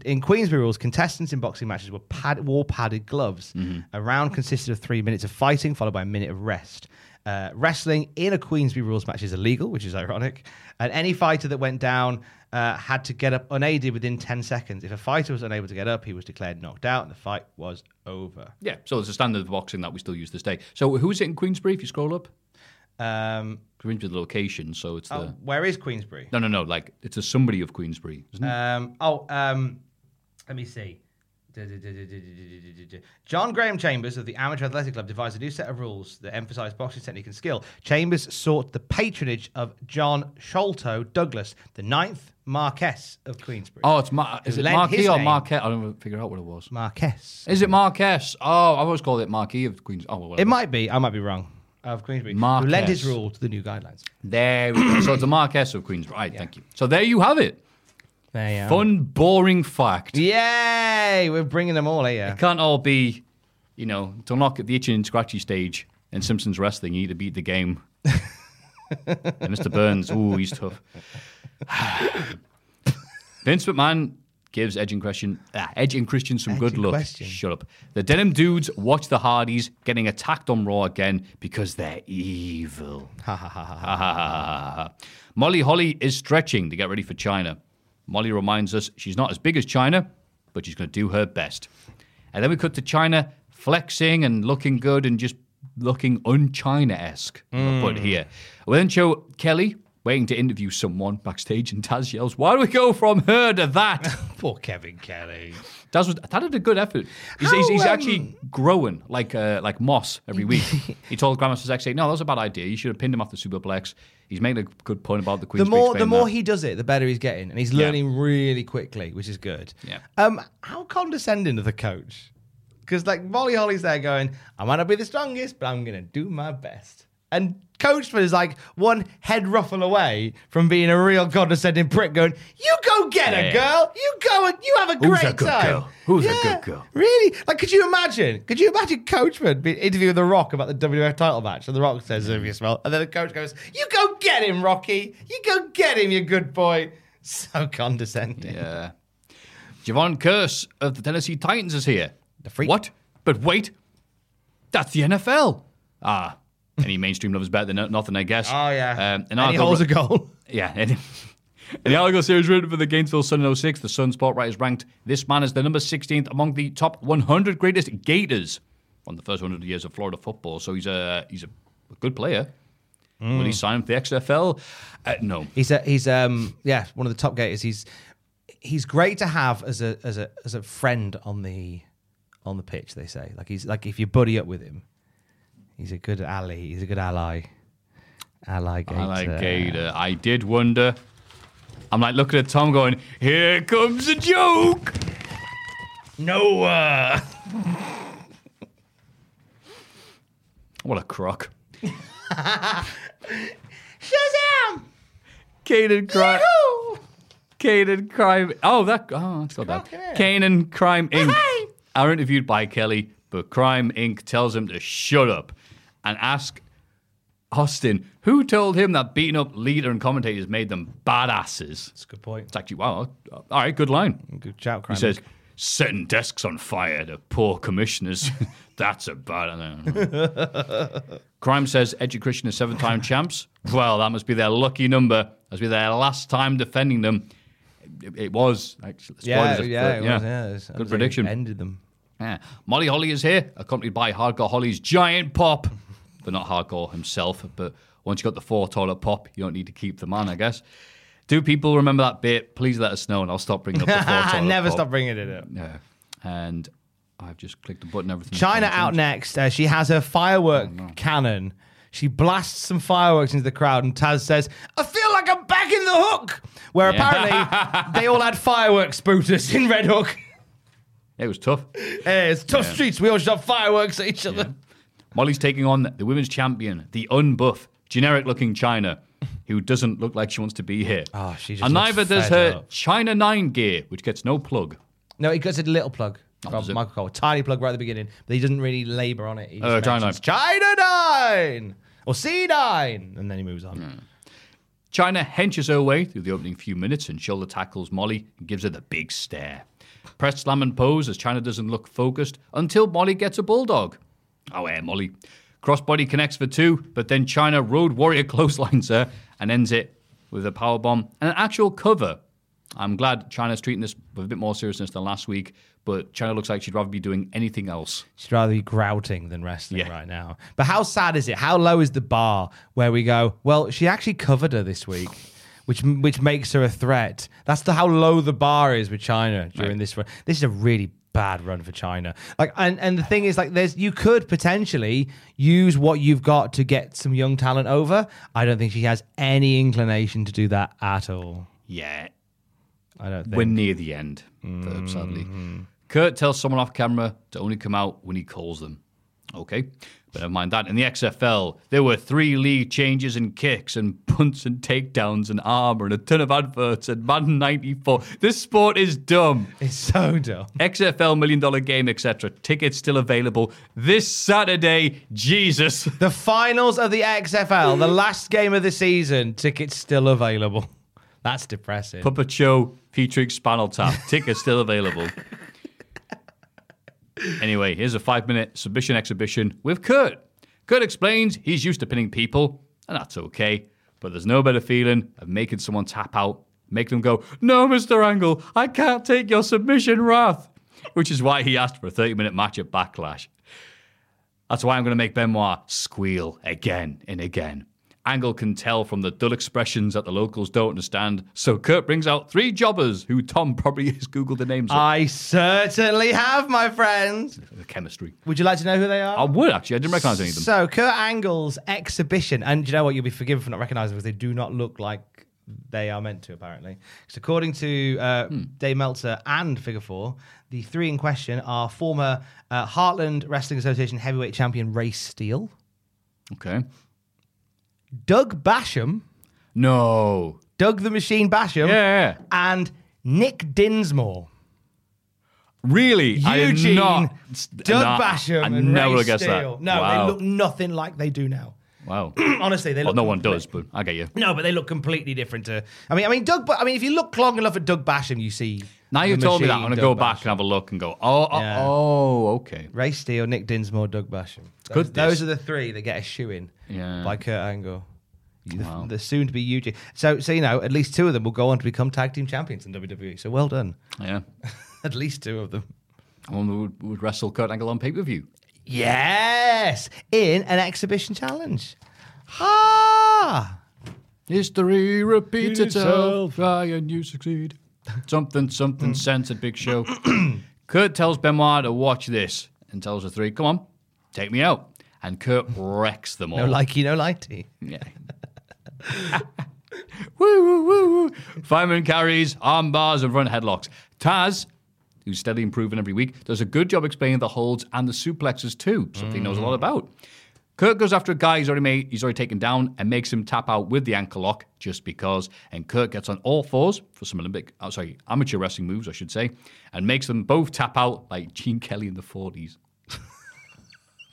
in Queensbury rules, contestants in boxing matches wore padded gloves. A round consisted of 3 minutes of fighting, followed by a minute of rest. Wrestling in a Queensbury rules match is illegal, which is ironic. And any fighter that went down had to get up unaided within 10 seconds. If a fighter was unable to get up, he was declared knocked out, and the fight was over. Yeah, so it's a standard of boxing that we still use this day. So, who is it in Queensbury, if you scroll up? Queensbury's the location, so it's where is Queensbury? No. Like it's a somebody of Queensbury, isn't it? Let me see. John Graham Chambers of the Amateur Athletic Club devised a new set of rules that emphasised boxing technique and skill. Chambers sought the patronage of John Sholto Douglas, the 9th Marquess of Queensbury. Oh, is it Marquis or Marquess? I don't figure out what it was. Marquess. Is it Marquess? Oh, I always called it Marquis of Queensbury. Oh, well, it might be. I might be wrong. Of Queensbury, Marquess. Who lent his rule to the new guidelines. There we go. So it's a Marquess of Queensbury. Right, thank you. So there you have it. There you Fun, are. Boring fact. Yay! We're bringing them all here. It can't all be, you know, to unlock at the itchy and scratchy stage in Simpsons Wrestling, you need to beat the game. And Mr. Burns, ooh, he's tough. Vince McMahon gives Edge and Christian, some good luck. Shut up. The Denim Dudes watch the Hardys getting attacked on Raw again because they're evil. Molly Holly is stretching to get ready for China. Molly reminds us she's not as big as China, but she's going to do her best. And then we cut to China flexing and looking good and just looking un-China-esque. But here, we then show Kelly waiting to interview someone backstage, and Taz yells, "Why do we go from her to that?" Poor Kevin Kelly. Taz did a good effort. He's actually growing like moss every week. He told Grandmaster Zack, "No, that was a bad idea. You should have pinned him off the superplex." He's made a good point about the Queen's Speech. The more he does it, the better he's getting, and he's learning really quickly, which is good. Yeah. How condescending to the coach, because like Molly Holly's there going, "I might not be the strongest, but I'm gonna do my best." And Coachman is like one head ruffle away from being a real condescending prick going, "You go get her, girl. You go and you have a great time. Who's a good girl?" Really? Like, could you imagine Coachman being interviewing The Rock about the WWF title match? And The Rock says, and then the coach goes, "You go get him, Rocky. You go get him, you good boy." So condescending. Yeah. Javon Curse of the Tennessee Titans is here. The freak. What? But wait. That's the NFL. Ah. Any mainstream lovers better than nothing, I guess. Oh, yeah. Any holds a goal. Yeah. In the article series written for the Gainesville Sun in 06, the Sun Sportwriter is ranked this man as the number 16th among the top 100 greatest Gators on the first 100 years of Florida football. So he's a good player. Will he sign with the XFL? No. He's one of the top Gators. He's great to have as a friend on the pitch. They say he's if you buddy up with him. He's a good ally. He's a good ally. Alligator. I did wonder. I'm like looking at Tom going, "Here comes a joke." Noah. What a crock. Shazam! Canaan crime. Canaan crime. It's not bad. Canaan Crime Inc. Are interviewed by Kelly, but Crime Inc. tells him to shut up and ask Austin, who told him that beating up leader and commentators made them badasses. That's a good point. It's actually, wow, all right, good line. Good shout, Crime He says, Inc. "Setting desks on fire to poor commissioners." That's a bad... I don't know. Crime says Edge and Christian are 7-time champs. Well, that must be their lucky number. That must be their last time defending them. It was, actually. It was. Good prediction. Ended them. Yeah. Molly Holly is here, accompanied by Hardcore Holly's giant pop. But not Hardcore himself, but once you got the 4-toilet pop, you don't need to keep the man, I guess. Do people remember that bit? Please let us know, and I'll stop bringing up the 4-toilet pop. Never stop bringing it up. Yeah. And I've just clicked the button, everything. China out next. She has her firework cannon. She blasts some fireworks into the crowd, and Taz says, "I feel like I'm back in The Hook!" Where apparently they all had fireworks spooters in Red Hook. It was tough. It's tough streets. We all shot fireworks at each other. Molly's taking on the women's champion, the unbuff, generic-looking China, who doesn't look like she wants to be here. Oh, she just and neither does her up. China 9 gear, which gets no plug. No, it gets a little plug. Michael Cole, a tiny plug right at the beginning, but he doesn't really labour on it. He just mentions China 9. China 9! Or C9! And then he moves on. Yeah. China henches her way through the opening few minutes and shoulder tackles Molly and gives her the big stare. Press, slam, and pose as China doesn't look focused until Molly gets a bulldog. Oh, yeah, Molly. Crossbody connects for 2, but then China Road Warrior clotheslines her and ends it with a powerbomb and an actual cover. I'm glad China's treating this with a bit more seriousness than last week, but China looks like she'd rather be doing anything else. She'd rather be grouting than wrestling right now. But how sad is it? How low is the bar where we go, well, she actually covered her this week? Which makes her a threat. That's how low the bar is with China during this run. This is a really bad run for China. Like, and the thing is, like, you could potentially use what you've got to get some young talent over. I don't think she has any inclination to do that at all. Yeah, I don't think. We're near the end, sadly. Kurt tells someone off camera to only come out when he calls them. Okay, But never mind that. In the XFL, there were 3 league changes and kicks and punts and takedowns and armor and a ton of adverts and Madden 94. This sport is dumb. It's so dumb. XFL $1 million game, etc. Tickets still available this Saturday. Jesus. The finals of the XFL, the last game of the season. Tickets still available. That's depressing. Puppet show featuring Spinal Tap. Tickets still available. Anyway, here's a 5-minute submission exhibition with Kurt. Kurt explains he's used to pinning people, and that's okay, but there's no better feeling of making someone tap out, make them go, "No, Mr. Angle, I can't take your submission wrath," which is why he asked for a 30-minute match at Backlash. That's why I'm going to make Benoit squeal again and again. Angle can tell from the dull expressions that the locals don't understand, so Kurt brings out 3 jobbers who Tom probably has Googled the names of. I certainly have, my friends. The chemistry. Would you like to know who they are? I would, actually. I didn't recognise any of them. So, Kurt Angle's exhibition, and you know what? You'll be forgiven for not recognising them because they do not look like they are meant to, apparently. So according to Dave Meltzer and Figure Four, the 3 in question are former Heartland Wrestling Association heavyweight champion Ray Steele. Okay. Doug Basham. No. Doug the Machine Basham. Yeah. And Nick Dinsmore. Really? Eugene, Doug Basham, and Ray Steele. No, wow. They look nothing like they do now. Wow. Honestly, they look... Well, no one does, but I get you. No, but they look completely different to... I mean, if you look long enough at Doug Basham, you see... Now you told me that, I'm going to go back and have a look and go, okay. Ray Steele, Nick Dinsmore, Doug Basham. Those are the 3 that get a shoe-in by Kurt Angle. Wow. The soon-to-be Eugene. So, you know, at least 2 of them will go on to become tag team champions in WWE. So, well done. Yeah. At least 2 of them. One who would wrestle Kurt Angle on pay-per-view. Yes! In an exhibition challenge. Ah! History repeats itself. Try and you succeed. Something censored, Big Show. Kurt tells Benoit to watch this and tells the 3, "Come on, take me out." And Kurt wrecks them all. No likey, no lighty. Yeah. Woo, woo, woo, woo. Fireman carries, arm bars, and front headlocks. Taz, who's steadily improving every week, does a good job explaining the holds and the suplexes too, something he knows a lot about. Kurt goes after a guy he's already taken down and makes him tap out with the ankle lock just because. And Kurt gets on all fours for some amateur wrestling moves, I should say, and makes them both tap out like Gene Kelly in the 40s.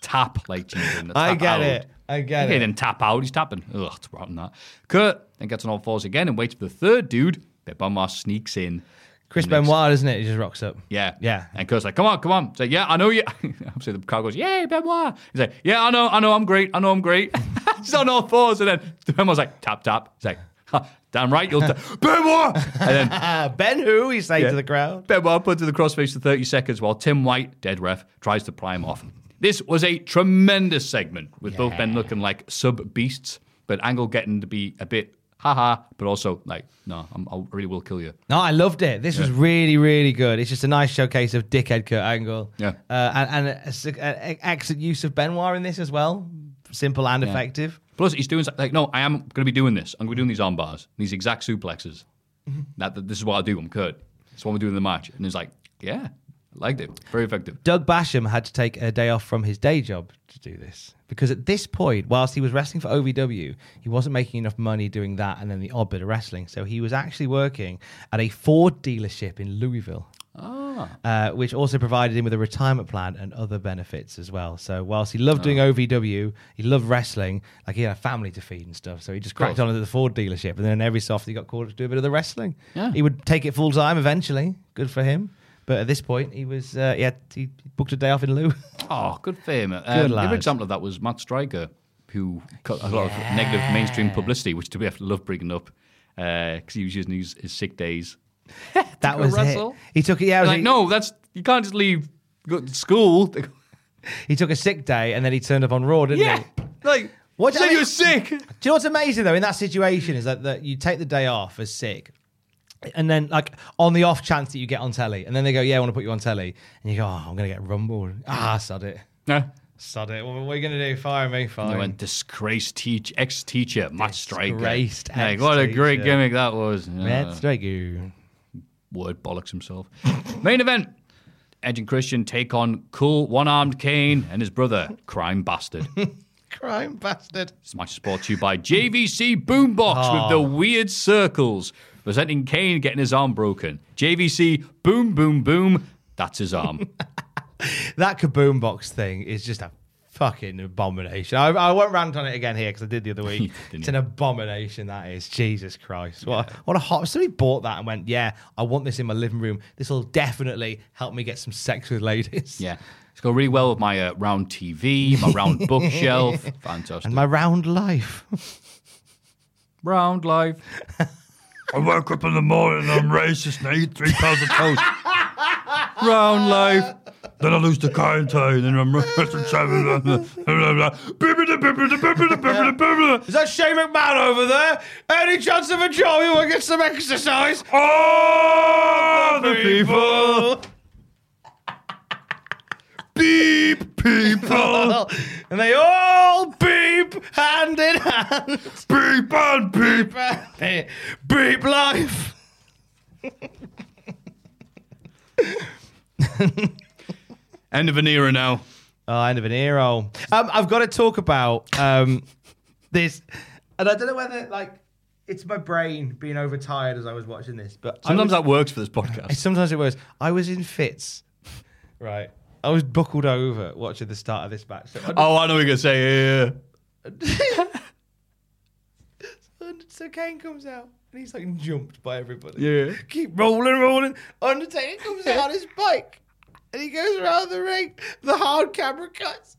Tap like Gene Kelly in the 40s. I get it. He didn't tap out, he's tapping. Ugh, it's rotten that. Kurt then gets on all fours again and waits for the 3rd dude. But Benoit sneaks in. Chris Benoit, isn't it? He just rocks up. Yeah. Yeah. And Kurt's like, come on. He's like, yeah, I know you. Obviously, the crowd goes, yay, Benoit. He's like, yeah, I know, I'm great. He's on all fours. And then Benoit's like, tap, tap. He's like, damn right, you'll tap. Benoit! And then, Ben who? He's saying to the crowd. Benoit put to the crossface for 30 seconds while Tim White, dead ref, tries to pry him off. This was a tremendous segment with both men looking like sub-beasts, but Angle getting to be a bit... haha, but also, like, no, I really will kill you. No, I loved it. This was really, really good. It's just a nice showcase of dickhead Kurt Angle. Yeah. And an excellent use of Benoit in this as well. Simple and effective. Plus, he's doing, like, no, I am going to be doing this. I'm going to be doing these arm bars, these exact suplexes. This is what I do. I'm Kurt. That's what we're doing in the match. And he's like, yeah, I liked it. Very effective. Doug Basham had to take a day off from his day job to do this. Because at this point, whilst he was wrestling for OVW, he wasn't making enough money doing that and then the odd bit of wrestling. So he was actually working at a Ford dealership in Louisville, which also provided him with a retirement plan and other benefits as well. So whilst he loved doing OVW, he loved wrestling, like he had a family to feed and stuff. So he just cracked on at the Ford dealership. And then every so often he got called to do a bit of the wrestling. Yeah. He would take it full time eventually. Good for him. But at this point, he was he booked a day off in lieu. Oh, good for him. Good example of that was Matt Stryker, who got a lot of negative mainstream publicity, which we have to love bringing up because he was using his sick days. That was wrestle. He took it. Yeah, you can't just leave go to school. He took a sick day and then he turned up on Raw, didn't he? Like. What so I mean, you're sick. Do you know what's amazing though in that situation is that you take the day off as sick. And then, like, on the off chance that you get on telly, and then they go, yeah, I want to put you on telly. And you go, oh, I'm going to get rumbled. Ah, sod it. No. Sod it. Well, what are you going to do? Fire me, fine. They went, disgraced ex-teacher, Matt Stryker. Disgraced ex-teacher. Like, what a great gimmick that was. Matt Stryker. Word bollocks himself. Main event. Edge and Christian take on cool one-armed Kane and his brother, Crime Bastard. Crime Bastard. Smash is brought to you by JVC Boombox with the weird circles. Presenting Kane getting his arm broken. JVC, boom, boom, boom. That's his arm. That kaboom box thing is just a fucking abomination. I won't rant on it again here because I did the other week. It's an abomination, that is. Jesus Christ. What a hot... Somebody bought that and went, yeah, I want this in my living room. This will definitely help me get some sex with ladies. Yeah. It's going really well with my round TV, my round bookshelf. Fantastic. And my round life. Round life. I woke up in the morning and I'm racist and I eat 3 pounds of toast. Round life. Then I lose the car in town and I'm wrestling. Is that Shane McMahon over there? Any chance of a job? You want to get some exercise? Oh, the people. Beep, people. And they all beep hand in hand. Beep and beep. Beep life. End of an era now. Oh, end of an era. I've got to talk about this, and I don't know whether like it's my brain being overtired as I was watching this, but sometimes that works for this podcast. Sometimes it works. I was in fits, right? I was buckled over watching the start of this match. So I know what you're gonna say. Yeah. So Kane comes out. And he's like jumped by everybody. Yeah. Keep rolling. Undertaker comes out on his bike. And he goes around the ring. The hard camera cuts.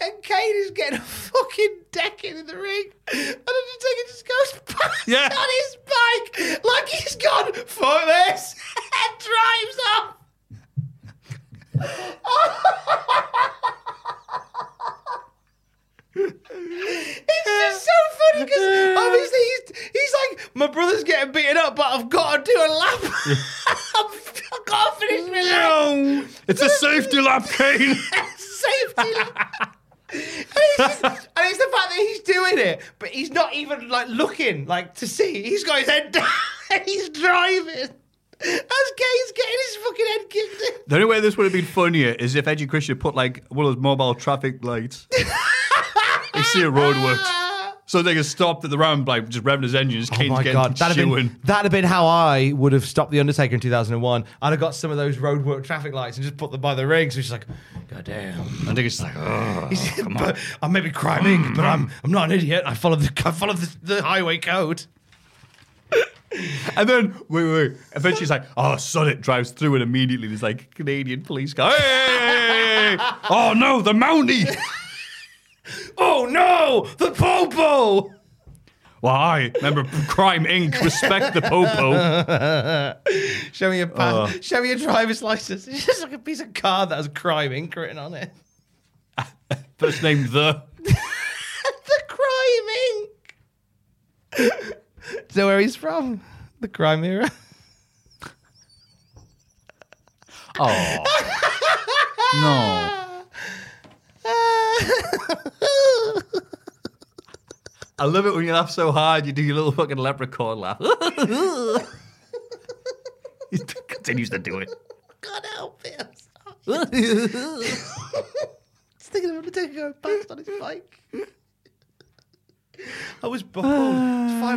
And Kane is getting a fucking decking in the ring. And Undertaker just goes past on his bike. Like he's gone, fuck this. And drives off. It's just so funny because obviously he's like, my brother's getting beaten up, but I've got to do a lap. I've got to finish my lap. It's a safety lap, Kane. Safety lap. And it's the fact that he's doing it, but he's not even like looking like to see. He's got his head down and he's driving. As Kane's getting his fucking head kicked in. The only way this would have been funnier is if Edge and Christian put like one of those mobile traffic lights. You see a road works. So they can stop at the ramp, like just revving his engines. Kane's getting that'd have been how I would have stopped The Undertaker in 2001. I'd have got some of those roadwork traffic lights and just put them by the ring. So he's like, God damn. And he's like, oh, come on. I may be criming, but I'm not an idiot. I follow the highway code. And then, wait. Eventually it's like, oh, son, it drives through and immediately there's like Canadian police car. Hey! Oh, no, the Mountie! Oh, no, the Popo! Well, I remember Crime Inc. Respect the Popo. Show me your pass. Show me your driver's license. It's just like a piece of card that has Crime Inc. written on it. First name, the. The Crime Inc. Is that where he's from? The crime era. Oh. No. I love it when you laugh so hard, you do your little fucking leprechaun laugh. He continues to do it. God help me, I'm sorry. Just thinking of Undertaker going past on his bike. I was buckled.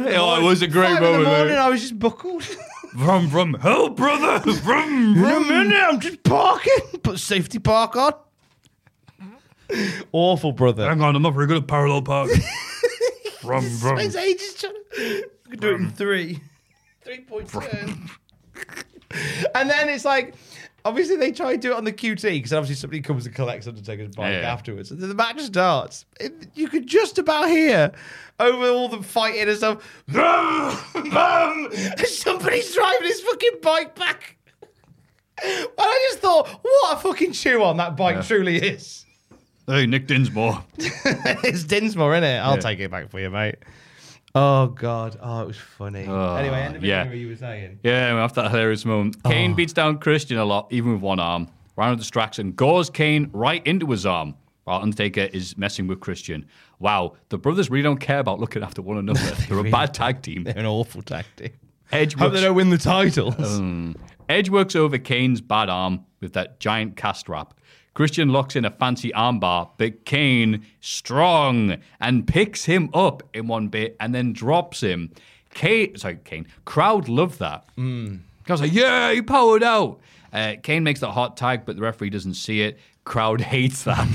It was a great moment. 5 in the morning, I was just buckled. Vroom, hell, brother. Vroom. I'm just parking. Put safety park on. Awful, brother. Hang on, I'm not very good at parallel parking. Vroom. Spends ages trying to... I could do it in 3.7. And then it's like... Obviously, they try to do it on the QT because obviously somebody comes and collects Undertaker's bike afterwards. And then the match starts. You could just about hear over all the fighting and stuff. Somebody's driving his fucking bike back. And I just thought, what a fucking chew on that bike truly is. Hey, Nick Dinsmore. It's Dinsmore, isn't it? I'll take it back for you, mate. Oh, God. Oh, it was funny. Anyway, end of it, you were saying. Yeah, after that hilarious moment. Kane beats down Christian a lot, even with one arm. Round of distraction, gores Kane right into his arm while Undertaker is messing with Christian. Wow, the brothers really don't care about looking after one another. They're a bad tag team. They're an awful tag team. Hope they don't win the titles. Edge works over Kane's bad arm with that giant cast wrap. Christian locks in a fancy armbar, but Kane, strong, and picks him up in one bit and then drops him. Kane. Crowd loved that. I was like, yeah, he powered out. Kane makes that hot tag, but the referee doesn't see it. Crowd hates that.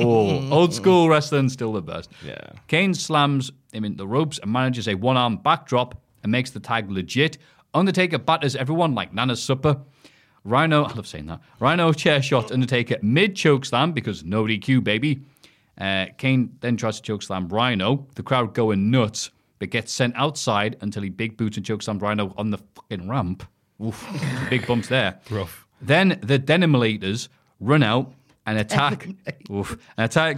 Old school wrestling, still the best. Yeah. Kane slams him into the ropes and manages a one-arm backdrop and makes the tag legit. Undertaker batters everyone like Nana's supper. Rhino, I love saying that. Rhino chair shot Undertaker mid-choke slam because no DQ, baby. Kane then tries to choke slam Rhino. The crowd going nuts, but gets sent outside until he big boots and choke slam Rhino on the fucking ramp. Oof, big bumps there. Rough. Then the Denimalators run out and attack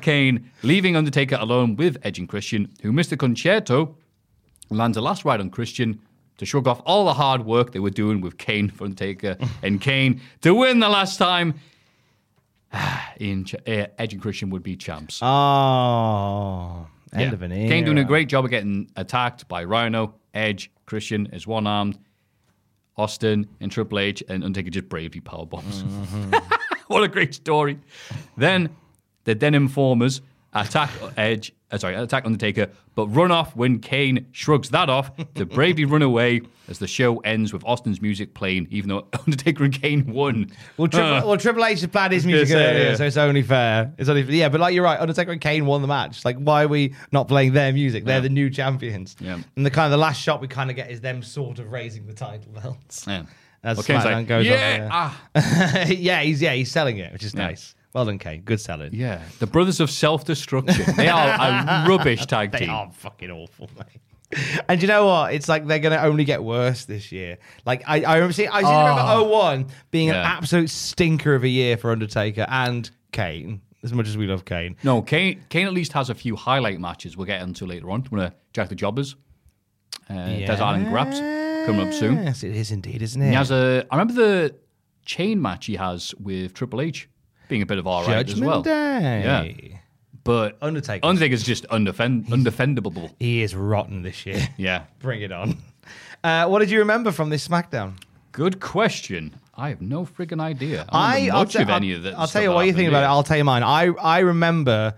Kane, leaving Undertaker alone with Edge and Christian, who missed the concerto, lands a last ride on Christian, to shrug off all the hard work they were doing with Kane for Undertaker and Kane to win the last time. Edge and Christian would be champs. Oh, end of an era. Kane doing a great job of getting attacked by Rhino, Edge, Christian is one-armed, Austin and Triple H, and Undertaker just bravely power bombs. What a great story. Then the Denim Formers attack Undertaker, but run off when Kane shrugs that off to bravely run away as the show ends with Austin's music playing, even though Undertaker and Kane won. Well, Triple H has played his music earlier, so it's only fair. Yeah, but like you're right, Undertaker and Kane won the match. Like, why are we not playing their music? They're the new champions. Yeah. And the last shot we kind of get is them sort of raising the title belts. Yeah. As Kane's like, goes off. He's selling it, which is nice. Well done, Kane. Good selling. Yeah. The Brothers of Self-Destruction. They are a rubbish tag team. They are fucking awful, mate. And you know what? It's like they're going to only get worse this year. Like, I remember 01 being an absolute stinker of a year for Undertaker and Kane, as much as we love Kane. No, Kane at least has a few highlight matches we'll get into later on. We're going to Jack the Jobbers. Desert Island Graps coming up soon. Yes, it is indeed, isn't it? He has I remember the chain match he has with Triple H. Being a bit of alright as well. Judgment Day. Yeah. But Undertaker's just undefendable. He is rotten this year. Yeah. Bring it on. What did you remember from this SmackDown? Good question. I have no friggin' idea. I'll tell you what you think about it. I'll tell you mine. I remember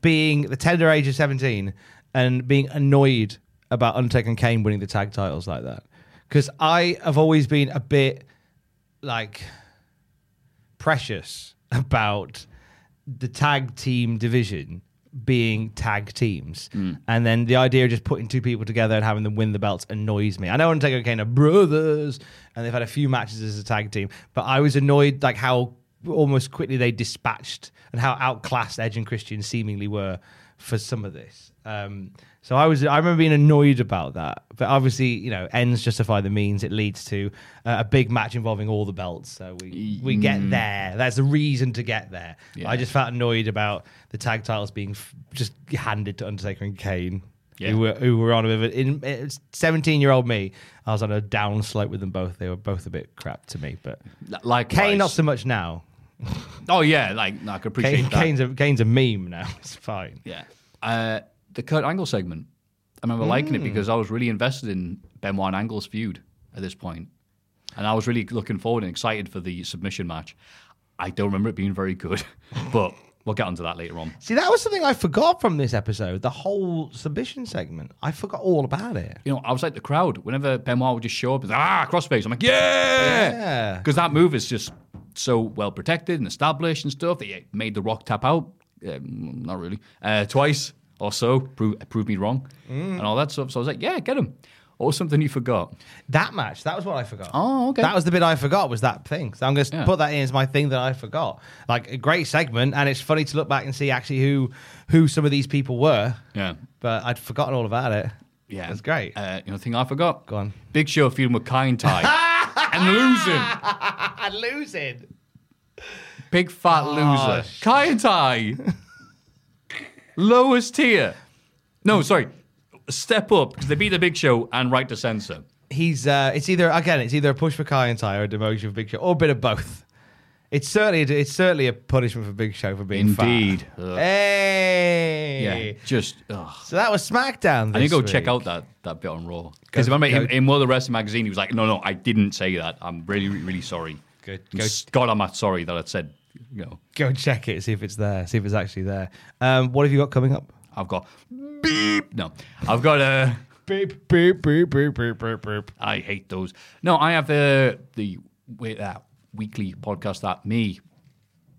being the tender age of 17 and being annoyed about Undertaker and Kane winning the tag titles like that. Because I have always been a bit like... precious about the tag team division being tag teams. And then the idea of just putting two people together and having them win the belts annoys me. I know Undertaker and Kane are brothers and they've had a few matches as a tag team, but I was annoyed like how almost quickly they dispatched and how outclassed Edge and Christian seemingly were for some of this. So I remember being annoyed about that. But obviously, you know, ends justify the means. It leads to a big match involving all the belts. So we get there. That's the reason to get there. Yeah. I just felt annoyed about the tag titles being just handed to Undertaker and Kane, who were on a bit of a... 17-year-old me, I was on a down slope with them both. They were both a bit crap to me. But likewise. Kane, not so much now. Oh, yeah. I could appreciate that. Kane's a meme now. It's fine. Yeah. The Kurt Angle segment. I remember liking it because I was really invested in Benoit and Angle's feud at this point. And I was really looking forward and excited for the submission match. I don't remember it being very good, but we'll get onto that later on. See, that was something I forgot from this episode, the whole submission segment. I forgot all about it. You know, I was like the crowd. Whenever Benoit would just show up, crossface. I'm like, yeah! Because that move is just so well protected and established and stuff that it made The Rock tap out. Not really. Twice. Also, prove me wrong and all that stuff. So I was like, yeah, get him. Or something you forgot. That match, that was what I forgot. Oh, okay. That was the bit I forgot was that thing. So I'm going to put that in as my thing that I forgot. Like, a great segment, and it's funny to look back and see actually who some of these people were. Yeah. But I'd forgotten all about it. Yeah. That's great. The thing I forgot? Go on. Big Show feuding with Kind Tie. And losing. And losing. Big fat loser. Kind Tie. Lowest tier. No, sorry. Step up, because they beat the Big Show and Right to Censor. He's, it's either a push for Kai Entire or a demotion for Big Show, or a bit of both. It's certainly a punishment for Big Show for being fat. Indeed. Hey! Yeah, Yeah, just ugh. So that was SmackDown this week. I need to go check out that bit on Raw. Because remember, in World of Wrestling magazine, he was like, no, I didn't say that. I'm really, really sorry. Good. God, I'm sorry that I said, Go check it, see if it's there, see if it's actually there. What have you got coming up? I've got beep. No, I've got a... Beep, beep, beep, beep, beep, beep, beep. I hate those. No, I have the weekly podcast that me...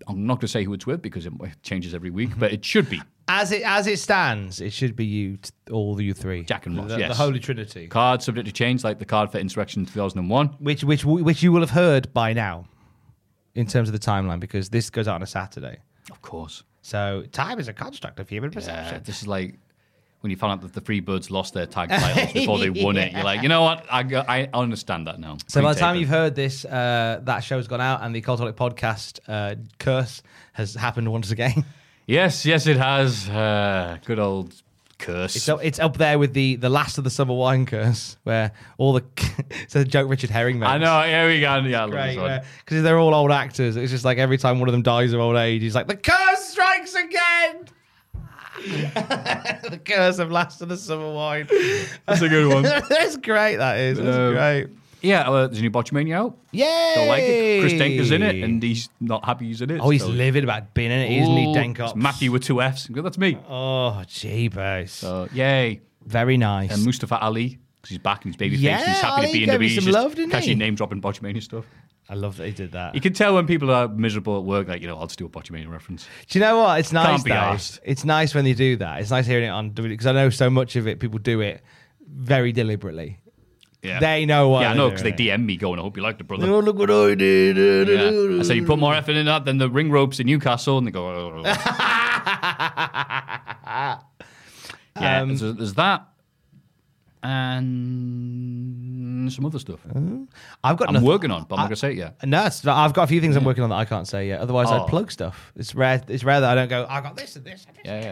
I'm not going to say who it's with because it changes every week, but it should be. As it stands, it should be all you three. Jack and Ross, yes. The Holy Trinity. Card subject to change, like the card for Insurrection 2001. Which you will have heard by now in terms of the timeline, because this goes out on a Saturday. Of course. So time is a construct of human perception. This is like when you found out that the Freebirds lost their tag titles before they won it. You're like, you know what? I understand that now. So by the time you've heard this, that show's gone out and the Cultaholic podcast curse has happened once again. Yes, it has. Good old curse. It's up there with the last of the summer wine curse, where all the it's a joke Richard Herring makes. I know. Here we go. Yeah, I love this one because they're all old actors. It's just like every time one of them dies of old age, he's like, the curse strikes again. The curse of last of the summer wine. That's a good one. That's great. That is. That's great. Yeah, there's a new Botchmania out. Yay! Don't like it. Chris Denker's in it, and he's not happy he's in it. Oh, he's livid about being in it, isn't he, Denker? It's Matthew with two Fs. That's me. Oh, jeebus. So, yay. Very nice. And Mustafa Ali, because he's back and he's babyface. Yeah, and he's happy to be in WWE. He's just catchy name-dropping Botchmania stuff. I love that he did that. You can tell when people are miserable at work, like, I'll just do a Botchmania reference. Do you know what? It's nice, can't be asked. It's nice when they do that. It's nice hearing it on WWE, because I know so much of it, people do it very deliberately. Yeah. They know what. Yeah, I know, because they DM me going, I hope you liked it, brother. Oh, look what I did. Yeah. I say, you put more effort in that than the ring ropes in Newcastle, and they go, oh. Yeah, there's that. And some other stuff. I'm working on, but I'm not going to say it yet. No, I've got a few things I'm working on that I can't say yet. Otherwise, I'd plug stuff. It's rare that I don't go, I got this and this and this and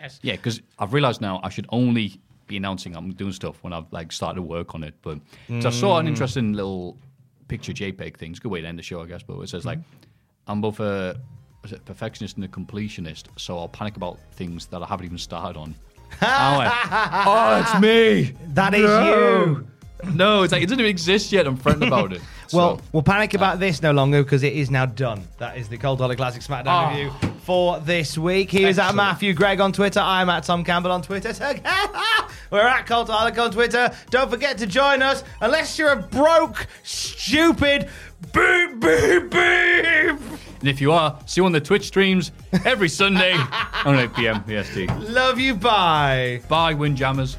this. Yeah, because I've realised now I should only be announcing I'm doing stuff when I've started work on it. But I saw an interesting little picture JPEG thing. It's a good way to end the show, I guess. But it says, I'm both a perfectionist and a completionist, so I'll panic about things that I haven't even started on. It's me. That is you. No, it doesn't even exist yet. I'm fretting about it. Well, we'll panic about this no longer because it is now done. That is the Cultaholic Classic SmackDown review for this week. He is at Matthew Gregg on Twitter. I'm at Tom Campbell on Twitter. We're at Cultaholic on Twitter. Don't forget to join us unless you're a broke, stupid, beep, beep, beep. And if you are, see you on the Twitch streams every Sunday on 8 p.m. PST. Love you. Bye. Bye, windjammers.